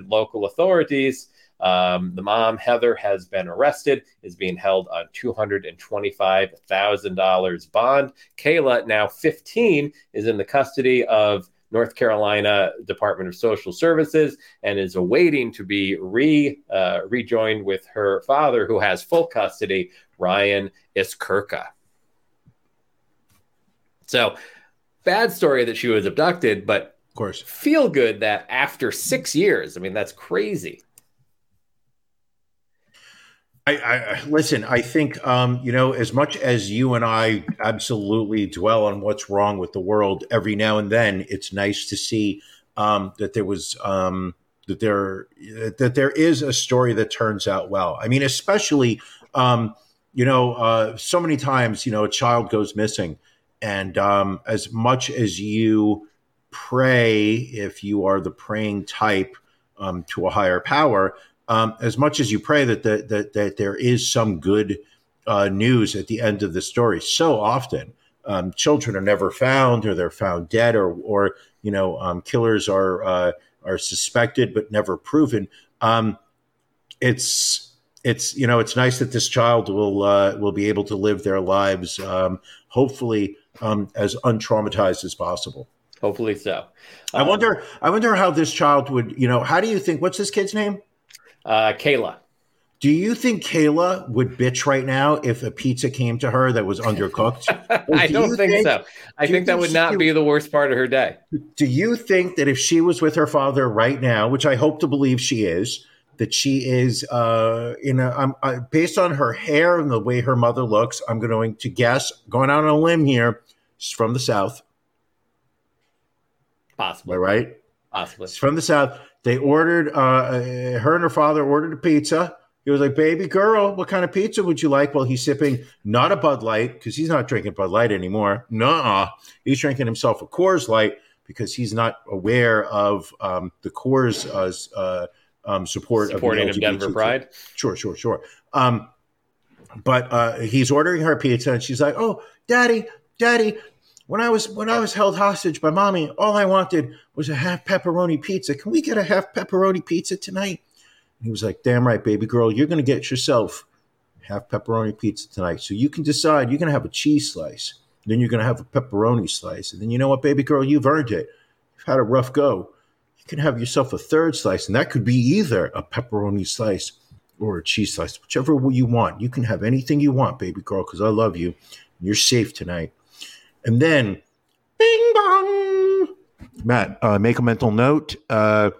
local authorities. The mom, Heather, has been arrested, is being held on $225,000 bond. Kayla, now 15, is in the custody of North Carolina Department of Social Services and is awaiting to be rejoined with her father, who has full custody, Ryan Iskirka. So, bad story that she was abducted, but of course, feel good that after 6 years, I mean, that's crazy. I listen, I think, as much as you and I absolutely dwell on what's wrong with the world every now and then, it's nice to see that there is a story that turns out well. I mean, especially, so many times, a child goes missing. And as much as you pray, if you are the praying type to a higher power, as much as you pray that there is some good news at the end of the story, so often children are never found, or they're found dead, or killers are suspected but never proven. It's nice that this child will be able to live their lives hopefully as untraumatized as possible. Hopefully so. I wonder how this child would. How do you think? What's this kid's name? Kayla. Do you think Kayla would bitch right now if a pizza came to her that was undercooked? I don't think so. I think that would not be the worst part of her day. Do you think that if she was with her father right now, which I hope to believe she is, that she is, based on her hair and the way her mother looks, I'm going to guess, going out on a limb here, she's from the South. Possibly. Right? Possibly. She's from the South. They ordered, her and her father ordered a pizza. He was like, baby girl, what kind of pizza would you like? Well, he's sipping not a Bud Light, because he's not drinking Bud Light anymore. Nuh-uh. He's drinking himself a Coors Light, because he's not aware of the Coors support. Supporting of Denver Pride. Sure. But he's ordering her pizza, and she's like, oh, daddy. When I was held hostage by mommy, all I wanted was a half pepperoni pizza. Can we get a half pepperoni pizza tonight? And he was like, damn right, baby girl. You're going to get yourself half pepperoni pizza tonight. So you can decide you're going to have a cheese slice. Then you're going to have a pepperoni slice. And then you know what, baby girl, you've earned it. You've had a rough go. You can have yourself a third slice. And that could be either a pepperoni slice or a cheese slice, whichever you want. You can have anything you want, baby girl, because I love you. And you're safe tonight. And then, bing bong. Matt, make a mental note. Get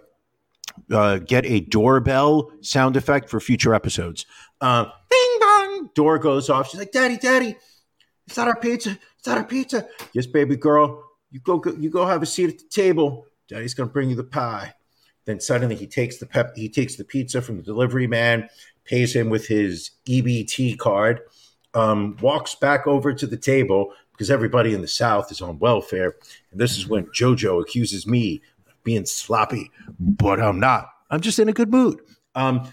a doorbell sound effect for future episodes. Bing bong. Door goes off. She's like, Daddy, it's not our pizza. It's not our pizza. Yes, baby girl. You go have a seat at the table. Daddy's gonna bring you the pie. Then suddenly he takes the pizza from the delivery man, pays him with his EBT card, walks back over to the table. Because everybody in the South is on welfare. And this is when JoJo accuses me of being sloppy, but I'm not. I'm just in a good mood.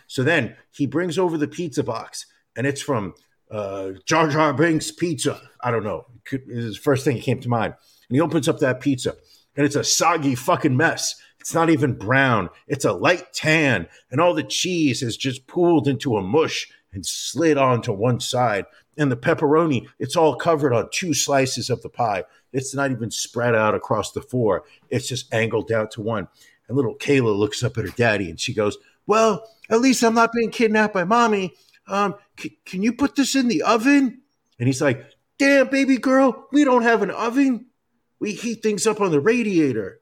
So then he brings over the pizza box, and it's from Jar Jar Binks Pizza. I don't know. It was the first thing that came to mind. And he opens up that pizza, and it's a soggy fucking mess. It's not even brown. It's a light tan, and all the cheese has just pooled into a mush and slid onto one side. And the pepperoni, it's all covered on two slices of the pie. It's not even spread out across the four. It's just angled down to one. And little Kayla looks up at her daddy and she goes, well, at least I'm not being kidnapped by mommy. Can you put this in the oven? And he's like, damn, baby girl, we don't have an oven. We heat things up on the radiator.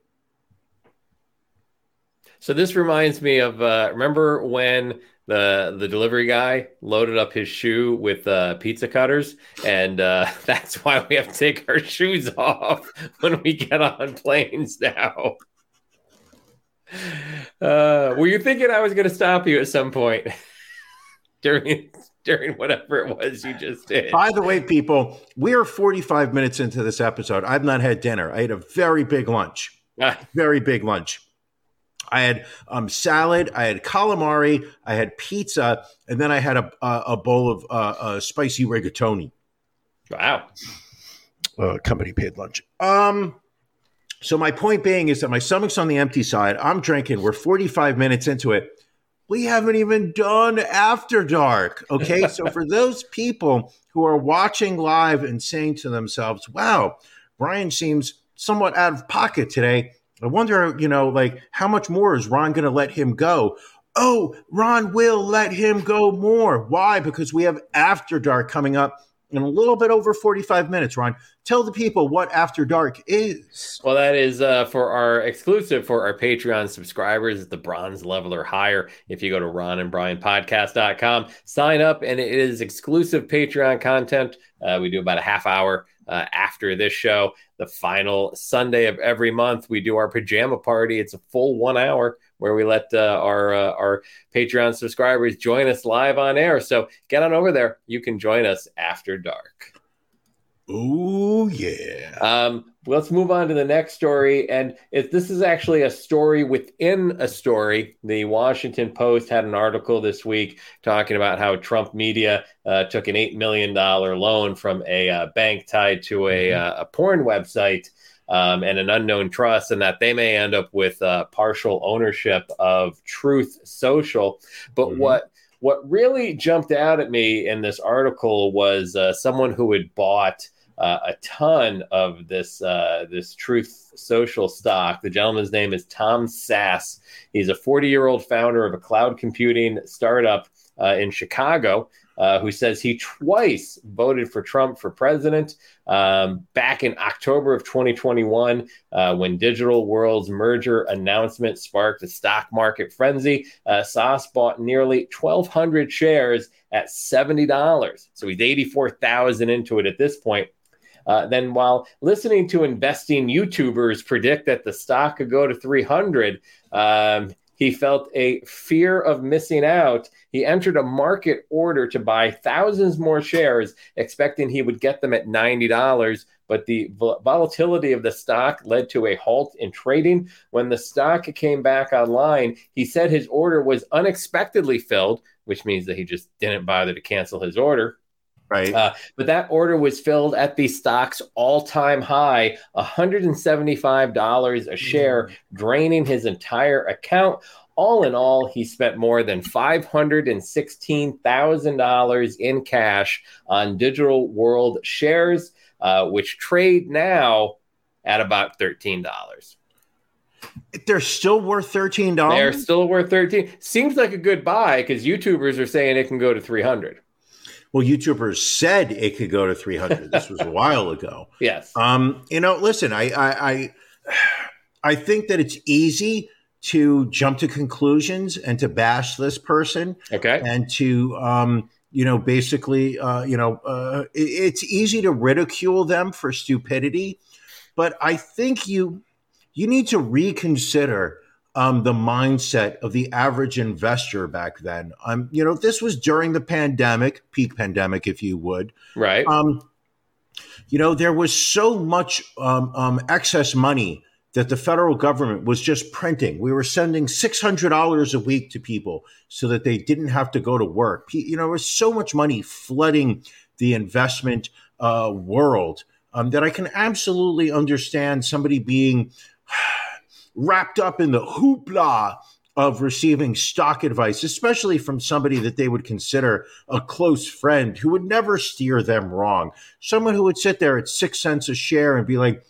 So this reminds me of, remember when the delivery guy loaded up his shoe with pizza cutters? And that's why we have to take our shoes off when we get on planes now. Were you thinking I was going to stop you at some point during whatever it was you just did? By the way, people, we're 45 minutes into this episode. I've not had dinner. I had a very big lunch. Very big lunch. I had salad. I had calamari. I had pizza. And then I had a bowl of spicy rigatoni. Wow. Company paid lunch. So my point being is that my stomach's on the empty side. I'm drinking. We're 45 minutes into it. We haven't even done After Dark. Okay. So for those people who are watching live and saying to themselves, wow, Brian seems somewhat out of pocket today. I wonder, how much more is Ron going to let him go? Oh, Ron will let him go more. Why? Because we have After Dark coming up in a little bit over 45 minutes, Ron. Tell the people what After Dark is. Well, that is for our exclusive for our Patreon subscribers at the bronze level or higher. If you go to ronandbrianpodcast.com, sign up, and it is exclusive Patreon content. We do about a half hour after this show. The final Sunday of every month, we do our pajama party. It's a full 1 hour where we let our Patreon subscribers join us live on air. So get on over there. You can join us After Dark. Oh, yeah. Let's move on to the next story. And this is actually a story within a story. The Washington Post had an article this week talking about how Trump Media took an $8 million loan from a bank tied to a porn website and an unknown trust, and that they may end up with partial ownership of Truth Social. But what really jumped out at me in this article was someone who had bought a ton of this Truth Social stock. The gentleman's name is Tom Sass. He's a 40-year-old founder of a cloud computing startup in Chicago, who says he twice voted for Trump for president back in October of 2021 when Digital World's merger announcement sparked a stock market frenzy. Sass bought nearly 1,200 shares at $70. So he's 84,000 into it at this point. Then while listening to investing YouTubers predict that the stock could go to 300, he felt a fear of missing out. He entered a market order to buy thousands more shares, expecting he would get them at $90. But the volatility of the stock led to a halt in trading. When the stock came back online, he said his order was unexpectedly filled, which means that he just didn't bother to cancel his order. Right. But that order was filled at the stock's all-time high, $175 a share, draining his entire account. All in all, he spent more than $516,000 in cash on Digital World shares, which trade now at about $13. They're still worth $13? They're still worth $13. Seems like a good buy because YouTubers are saying it can go to $300. Well, YouTubers said it could go to 300. This was a while ago. Yes. Listen, I think that it's easy to jump to conclusions and to bash this person. Okay. And to, it's easy to ridicule them for stupidity. But I think you need to reconsider the mindset of the average investor back then. This was during the pandemic, peak pandemic, if you would. Right. There was so much excess money that the federal government was just printing. We were sending $600 a week to people so that they didn't have to go to work. There was so much money flooding the investment world that I can absolutely understand somebody being wrapped up in the hoopla of receiving stock advice, especially from somebody that they would consider a close friend who would never steer them wrong. Someone who would sit there at 6 cents a share and be like,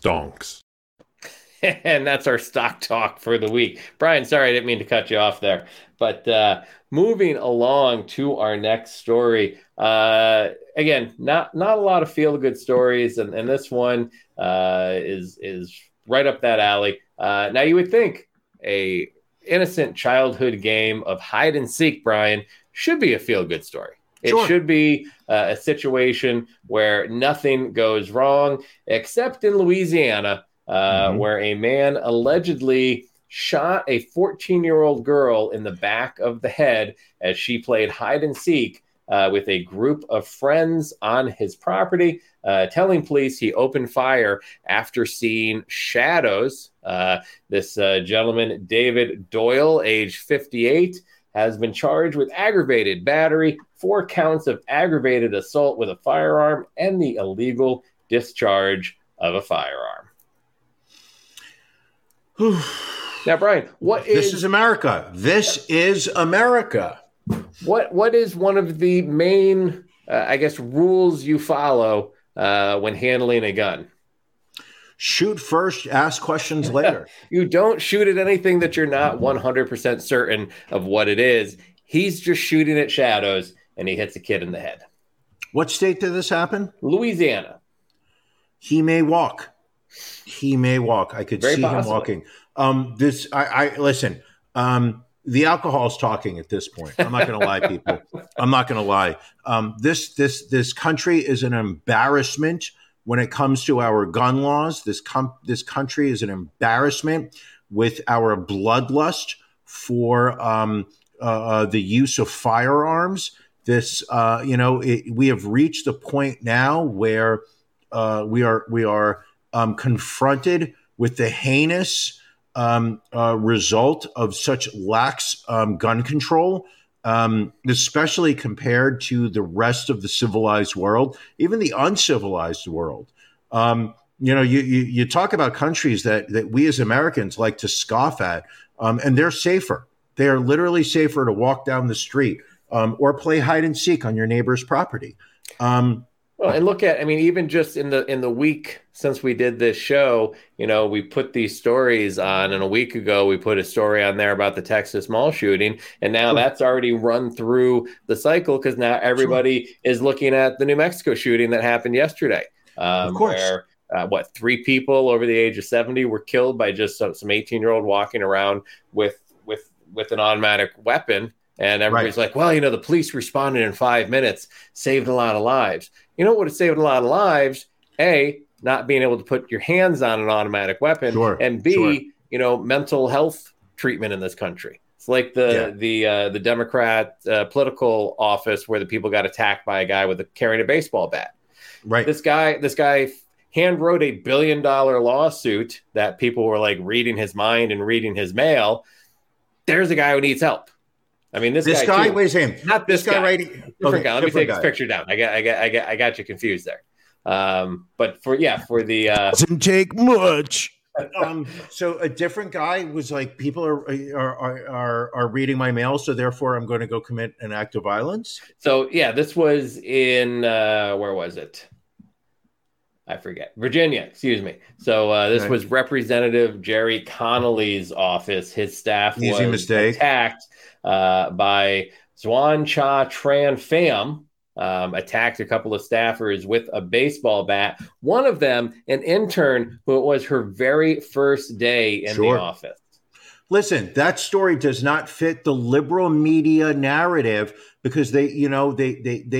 stonks. And that's our stock talk for the week. Brian, sorry, I didn't mean to cut you off there. But moving along to our next story. Again, not a lot of feel-good stories. And this one is right up that alley. Now, you would think a innocent childhood game of hide and seek, Brian, should be a feel-good story. It sure should be a situation where nothing goes wrong, except in Louisiana, where a man allegedly shot a 14-year-old girl in the back of the head as she played hide and seek with a group of friends on his property, telling police he opened fire after seeing shadows. This gentleman, David Doyle, age 58, has been charged with aggravated battery, 4 counts of aggravated assault with a firearm, and the illegal discharge of a firearm. Now, Brian, what is... This is America. This is America. What is one of the main, I guess, rules you follow when handling a gun? Shoot first, ask questions later. You don't shoot at anything that you're not 100% certain of what it is. He's just shooting at shadows, and he hits a kid in the head. What state did this happen? Louisiana. He may walk. He may walk. I could see him walking. I listen. The alcohol's talking at this point. I'm not going to lie, people. I'm not going to lie. This country is an embarrassment. When it comes to our gun laws, this country is an embarrassment with our bloodlust for the use of firearms. This, we have reached the point now where we are confronted with the heinous result of such lax gun control. Especially compared to the rest of the civilized world, even the uncivilized world. You talk about countries that we as Americans like to scoff at, and they're safer. They are literally safer to walk down the street or play hide and seek on your neighbor's property. Well, and look at, even just in the week since we did this show, we put these stories on, and a week ago we put a story on there about the Texas mall shooting, and now that's already run through the cycle because now everybody is looking at the New Mexico shooting that happened yesterday. Of course. Where, 3 people over the age of 70 were killed by just some 18-year-old walking around with an automatic weapon. And everybody's like, well, the police responded in 5 minutes, saved a lot of lives. You know what would have saved a lot of lives? A, not being able to put your hands on an automatic weapon. Sure. And B, mental health treatment in this country. It's like the Democrat political office where the people got attacked by a guy carrying a baseball bat. Right. This guy hand wrote a $1 billion lawsuit that people were like reading his mind and reading his mail. There's a guy who needs help. This guy too, wait a second. Not this guy. Right? Different guy. Let me take this picture down. I got you confused there. But for the doesn't take much. So a different guy was like, people are reading my mail, so therefore I'm going to go commit an act of violence. So yeah, this was in where was it? I forget. Virginia, excuse me. So this was Representative Jerry Connolly's office. His staff was attacked by Zwan Cha Tran Pham, attacked a couple of staffers with a baseball bat. One of them, an intern, who it was her very first day in the office. Listen, that story does not fit the liberal media narrative because they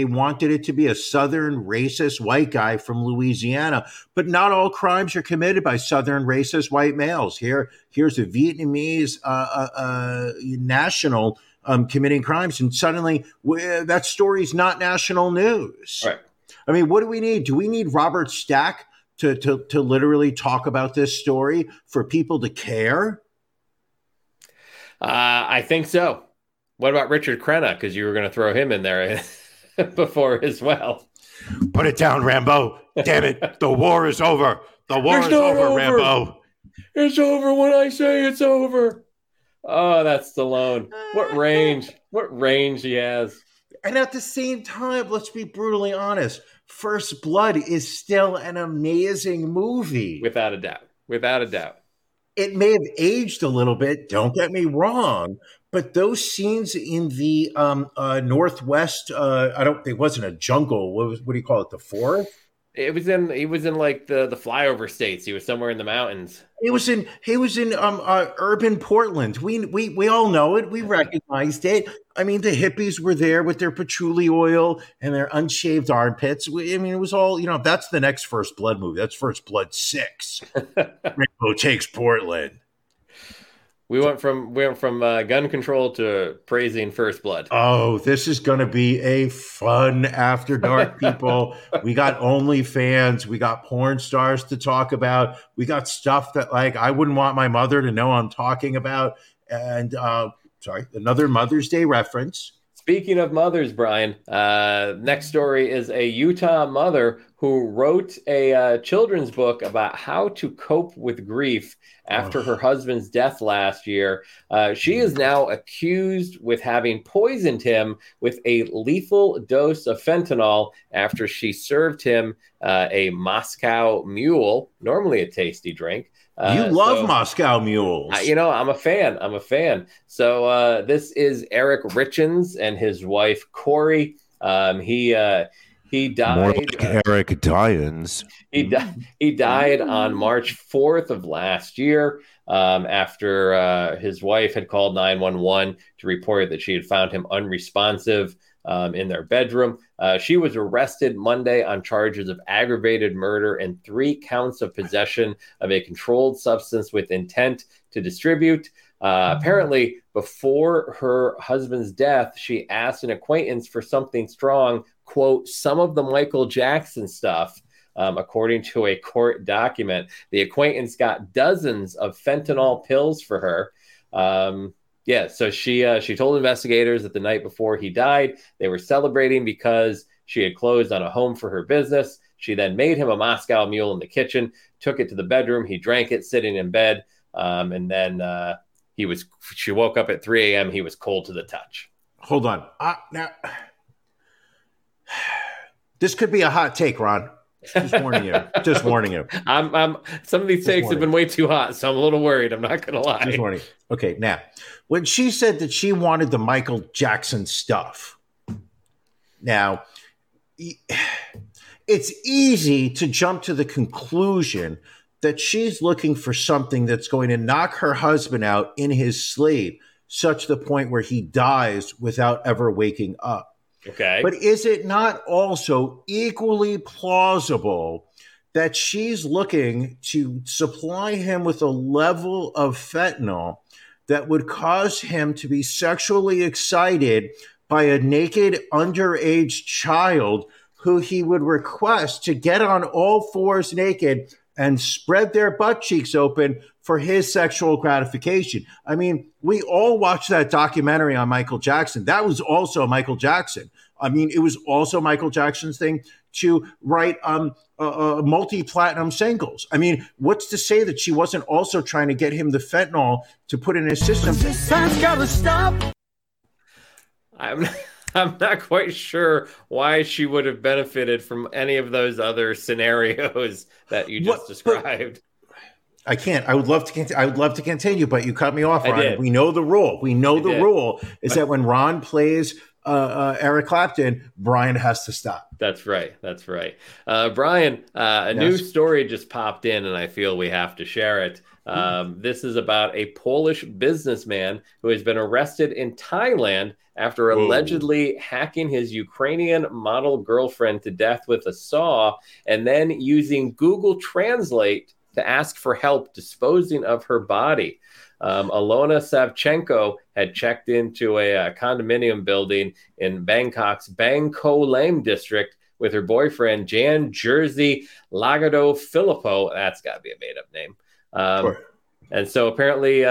wanted it to be a Southern racist white guy from Louisiana. But not all crimes are committed by Southern racist white males. Here's a Vietnamese national committing crimes, and suddenly that story's not national news. Right. What do we need? Do we need Robert Stack to literally talk about this story for people to care? I think so. What about Richard Crenna? Because you were going to throw him in there before as well. Put it down, Rambo. Damn it. The war is over. The war is over, Rambo. It's over when I say it's over. Oh, that's Stallone. What range. What range he has. And at the same time, let's be brutally honest. First Blood is still an amazing movie. Without a doubt. Without a doubt. It may have aged a little bit, don't get me wrong, but those scenes in the Northwest, it wasn't a jungle. What do you call it? The forest? He was in like the flyover states. He was somewhere in the mountains. He was in urban Portland. We all know it. We recognized it. I mean, the hippies were there with their patchouli oil and their unshaved armpits. It was all, that's the next First Blood movie. That's First Blood 6. Rambo takes Portland. We went from gun control to praising First Blood. Oh, this is going to be a fun after dark, people. We got OnlyFans. We got porn stars to talk about. We got stuff that I wouldn't want my mother to know I'm talking about. And another Mother's Day reference. Speaking of mothers, Brian, next story is a Utah mother who wrote a children's book about how to cope with grief after her husband's death last year. She is now accused with having poisoned him with a lethal dose of fentanyl after she served him a Moscow mule, normally a tasty drink. You love Moscow mules. I'm a fan. So this is Eric Richens and his wife, Corey. He died. More like Eric Dyans. He died on March 4th of last year after his wife had called 911 to report that she had found him unresponsive in their bedroom. She was arrested Monday on charges of aggravated murder and 3 counts of possession of a controlled substance with intent to distribute. Apparently, before her husband's death, she asked an acquaintance for something strong, quote, some of the Michael Jackson stuff, according to a court document. The acquaintance got dozens of fentanyl pills for her. So she told investigators that the night before he died, they were celebrating because she had closed on a home for her business. She then made him a Moscow mule in the kitchen, took it to the bedroom. He drank it sitting in bed. And then she woke up at 3 a.m. He was cold to the touch. Hold on. Now, this could be a hot take, Ron. Just warning you. Just warning you. Some of these takes have been way too hot, so I'm a little worried. I'm not going to lie. Just warning. Okay, now, when she said that she wanted the Michael Jackson stuff, now, it's easy to jump to the conclusion that she's looking for something that's going to knock her husband out in his sleep, such the point where he dies without ever waking up. Okay. But is it not also equally plausible that she's looking to supply him with a level of fentanyl that would cause him to be sexually excited by a naked underage child who he would request to get on all fours naked and spread their butt cheeks open for his sexual gratification? I mean, we all watched that documentary on Michael Jackson. That was also Michael Jackson. I mean, it was also Michael Jackson's thing to write multi-platinum singles. I mean, what's to say that she wasn't also trying to get him the fentanyl to put in his system? This time's gotta stop. I'm not quite sure why she would have benefited from any of those other scenarios that you just described. I can't. I would love to continue, but you cut me off, Ron. We know the rule. The rule is that when Ron plays Eric Clapton, Brian has to stop. That's right. Brian, new story just popped in, and I feel we have to share it. This is about a Polish businessman who has been arrested in Thailand after allegedly hacking his Ukrainian model girlfriend to death with a saw and then using Google Translate to ask for help disposing of her body. Alona Savchenko had checked into a condominium building in Bangkok's Bangko Lame district with her boyfriend, Jan Jerzy Lagado-Filippo. That's got to be a made-up name. Sure. And so apparently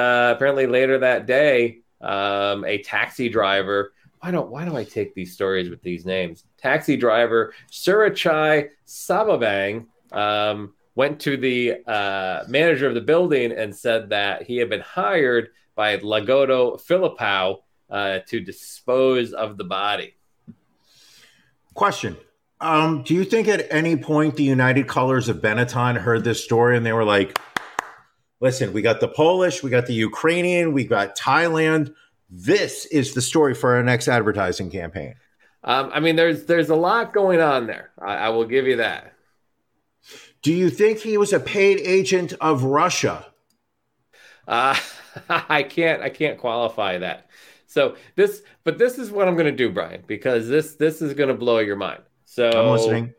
later that day, a taxi driver, why do I take these stories with these names? Taxi driver Surachai Sababang, went to the manager of the building and said that he had been hired by Lagado-Filippo to dispose of the body. Question. Do you think at any point the United Colors of Benetton heard this story and they were like, listen, we got the Polish, we got the Ukrainian, we got Thailand. This is the story for our next advertising campaign. I mean, there's a lot going on there. I will give you that. Do you think he was a paid agent of Russia? I can't qualify that. So this is what I'm going to do, Brian, because this is going to blow your mind. So I'm listening.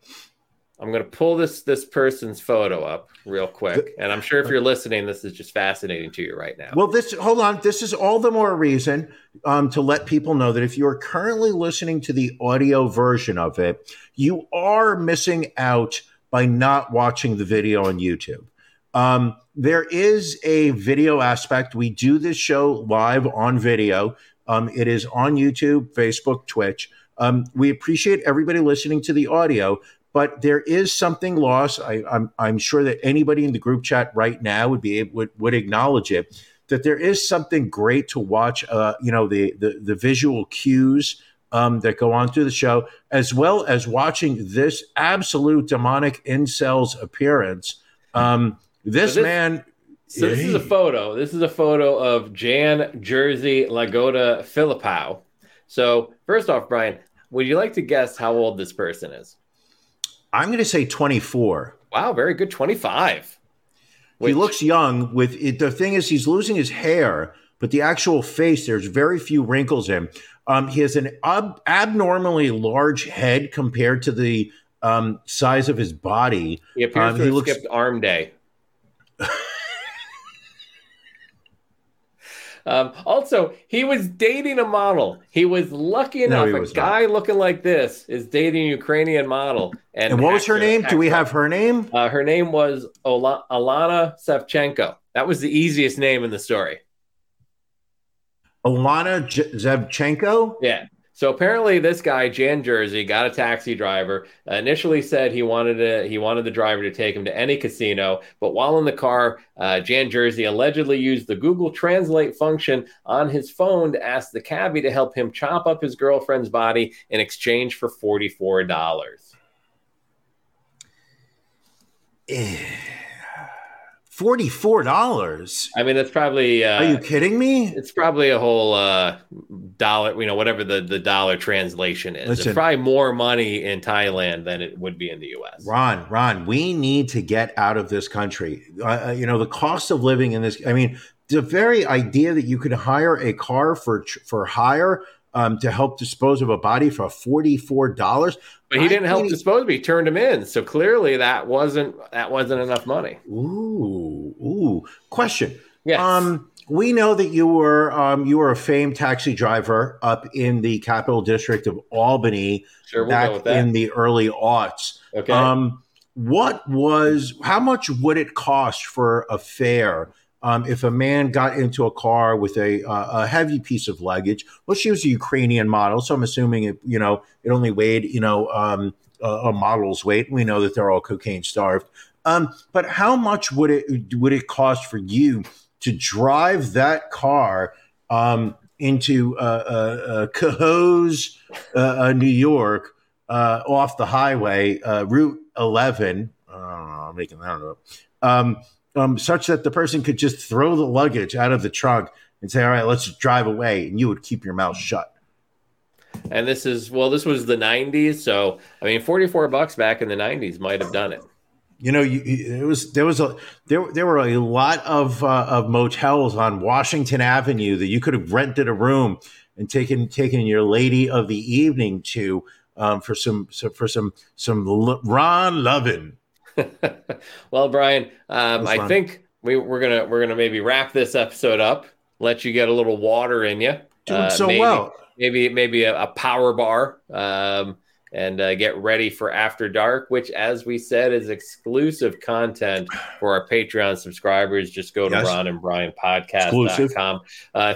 I'm going to pull this person's photo up real quick. And I'm sure if you're listening, this is just fascinating to you right now. Well, hold on. This is all the more reason to let people know that if you're currently listening to the audio version of it, you are missing out by not watching the video on YouTube. There is a video aspect. We do this show live on video. It is on YouTube, Facebook, Twitch. We appreciate everybody listening to the audio. But there is something lost. I'm sure that anybody in the group chat right now would acknowledge it, that there is something great to watch. The visual cues that go on through the show, as well as watching this absolute demonic incel's appearance. This is a photo. This is a photo of Jan Jerzy Lagado-Filippo. So first off, Brian, would you like to guess how old this person is? I'm going to say 24. Wow, very good. 25. He looks young. With it. The thing is, he's losing his hair, but the actual face, there's very few wrinkles in. He has an abnormally large head compared to the size of his body. He appears to have skipped arm day. Also, he was dating a model. He was lucky enough. No, a guy not. Looking like this is dating a Ukrainian model. And what was her name? Do we have her name? Her name was Alana Shevchenko. That was the easiest name in the story. Alana Shevchenko? Yeah. So apparently this guy, Jan Jerzy, got a taxi driver, initially said he wanted the driver to take him to any casino. But while in the car, Jan Jerzy allegedly used the Google Translate function on his phone to ask the cabbie to help him chop up his girlfriend's body in exchange for $44. $44. I mean, that's probably. Are you kidding me? It's probably a whole dollar. You know, whatever the dollar translation is. Listen, it's probably more money in Thailand than it would be in the U.S. Ron, we need to get out of this country. The cost of living in this. I mean, the very idea that you could hire a car for hire to help dispose of a body for $44. But he didn't help dispose of it. He turned him in. So clearly that wasn't enough money. Ooh. Question. Yes. We know that you were a famed taxi driver up in the Capital District of Albany in the early aughts. Okay. How much would it cost for a fare if a man got into a car with a heavy piece of luggage? Well, she was a Ukrainian model, so I'm assuming it only weighed a model's weight. We know that they're all cocaine starved. But how much would it cost for you to drive that car into Cohoes, New York, off the highway, Route 11? I don't know. Such that the person could just throw the luggage out of the trunk and say, all right, let's drive away. And you would keep your mouth shut. And this was the 90s. So, I mean, $44 back in the 90s might have done it. You know, there were a lot of motels on Washington Avenue that you could have rented a room and taken your lady of the evening to for some Ron lovin'. Well, Brian, I think we're gonna maybe wrap this episode up. Let you get a little water in you. Doing so well. Maybe a power bar, and get ready for After Dark, which, as we said, is exclusive content for our Patreon subscribers. Just go to RonandBrianPodcast.com.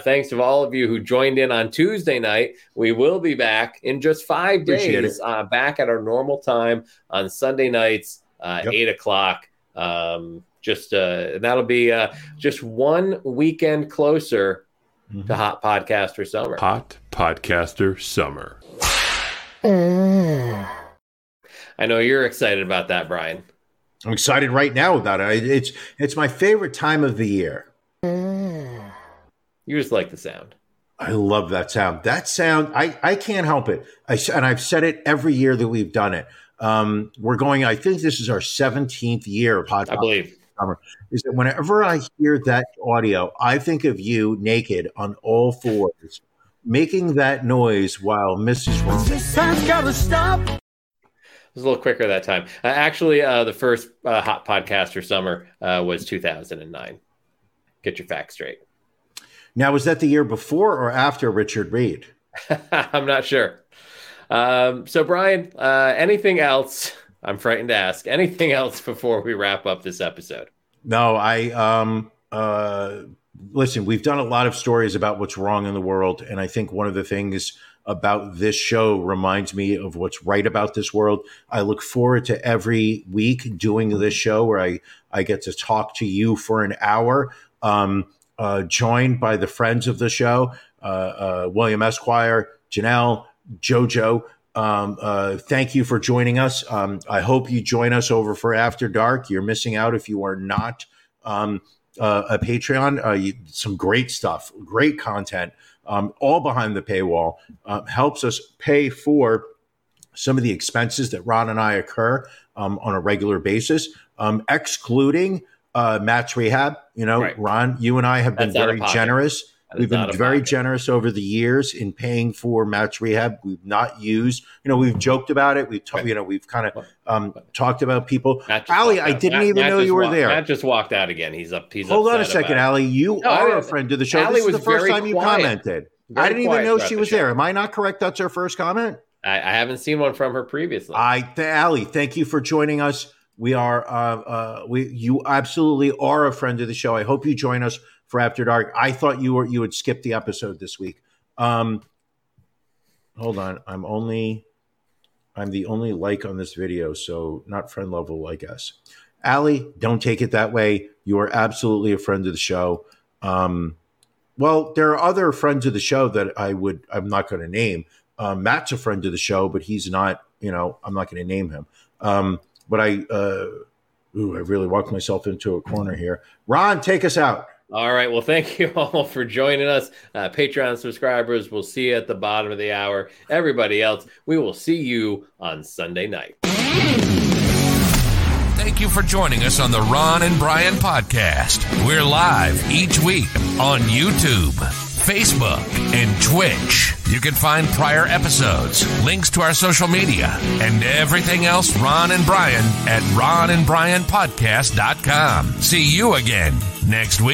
Thanks to all of you who joined in on Tuesday night. We will be back in just 5 days, back at our normal time on Sunday nights. 8:00. That'll be just one weekend closer to Hot Podcaster Summer. Hot Podcaster Summer. I know you're excited about that, Brian. I'm excited right now about it. It's my favorite time of the year. Mm. You just like the sound. I love that sound. That sound, I can't help it. And I've said it every year that we've done it. We're going, I think this is our 17th year of podcast. I believe. Summer, is that whenever I hear that audio, I think of you naked on all fours, making that noise while Mrs. This time's gotta stop. It was a little quicker that time. The first hot podcast or summer was 2009. Get your facts straight. Now, was that the year before or after Richard Reid? I'm not sure. So, Brian, anything else? I'm frightened to ask. Anything else before we wrap up this episode? No, listen, we've done a lot of stories about what's wrong in the world. And I think one of the things about this show reminds me of what's right about this world. I look forward to every week doing this show where I get to talk to you for an hour, joined by the friends of the show, William Esquire, Janelle, JoJo. Thank you for joining us. I hope you join us over for After Dark. You're missing out if you are not a Patreon. Some great stuff, great content, all behind the paywall. Helps us pay for some of the expenses that Ron and I incur on a regular basis, excluding Matt's rehab. You know, right. Ron, you and I have been very generous. We've been very generous over the years in paying for Matt's rehab. We've not used, we've joked about it. We've we've kind of talked about people. Allie, I didn't even know you were there. Matt just walked out again. He's hold on a second, Allie. You are a friend of the show. This is the first time you commented. I didn't even know she was there. Am I not correct? That's her first comment. I haven't seen one from her previously. Allie, thank you for joining us. We are you absolutely are a friend of the show. I hope you join us for After Dark. I thought you would skip the episode this week. Hold on, I'm the only like on this video, so not friend level, I guess. Allie, don't take it that way. You are absolutely a friend of the show. Well, there are other friends of the show that I'm not going to name. Matt's a friend of the show, but he's not. I'm not going to name him. But I really walked myself into a corner here. Ron, take us out. All right. Well, thank you all for joining us. Patreon subscribers, we'll see you at the bottom of the hour. Everybody else, we will see you on Sunday night. Thank you for joining us on the Ron and Brian podcast. We're live each week on YouTube, Facebook, and Twitch. You can find prior episodes, links to our social media, and everything else Ron and Brian at ronandbrianpodcast.com. See you again next week.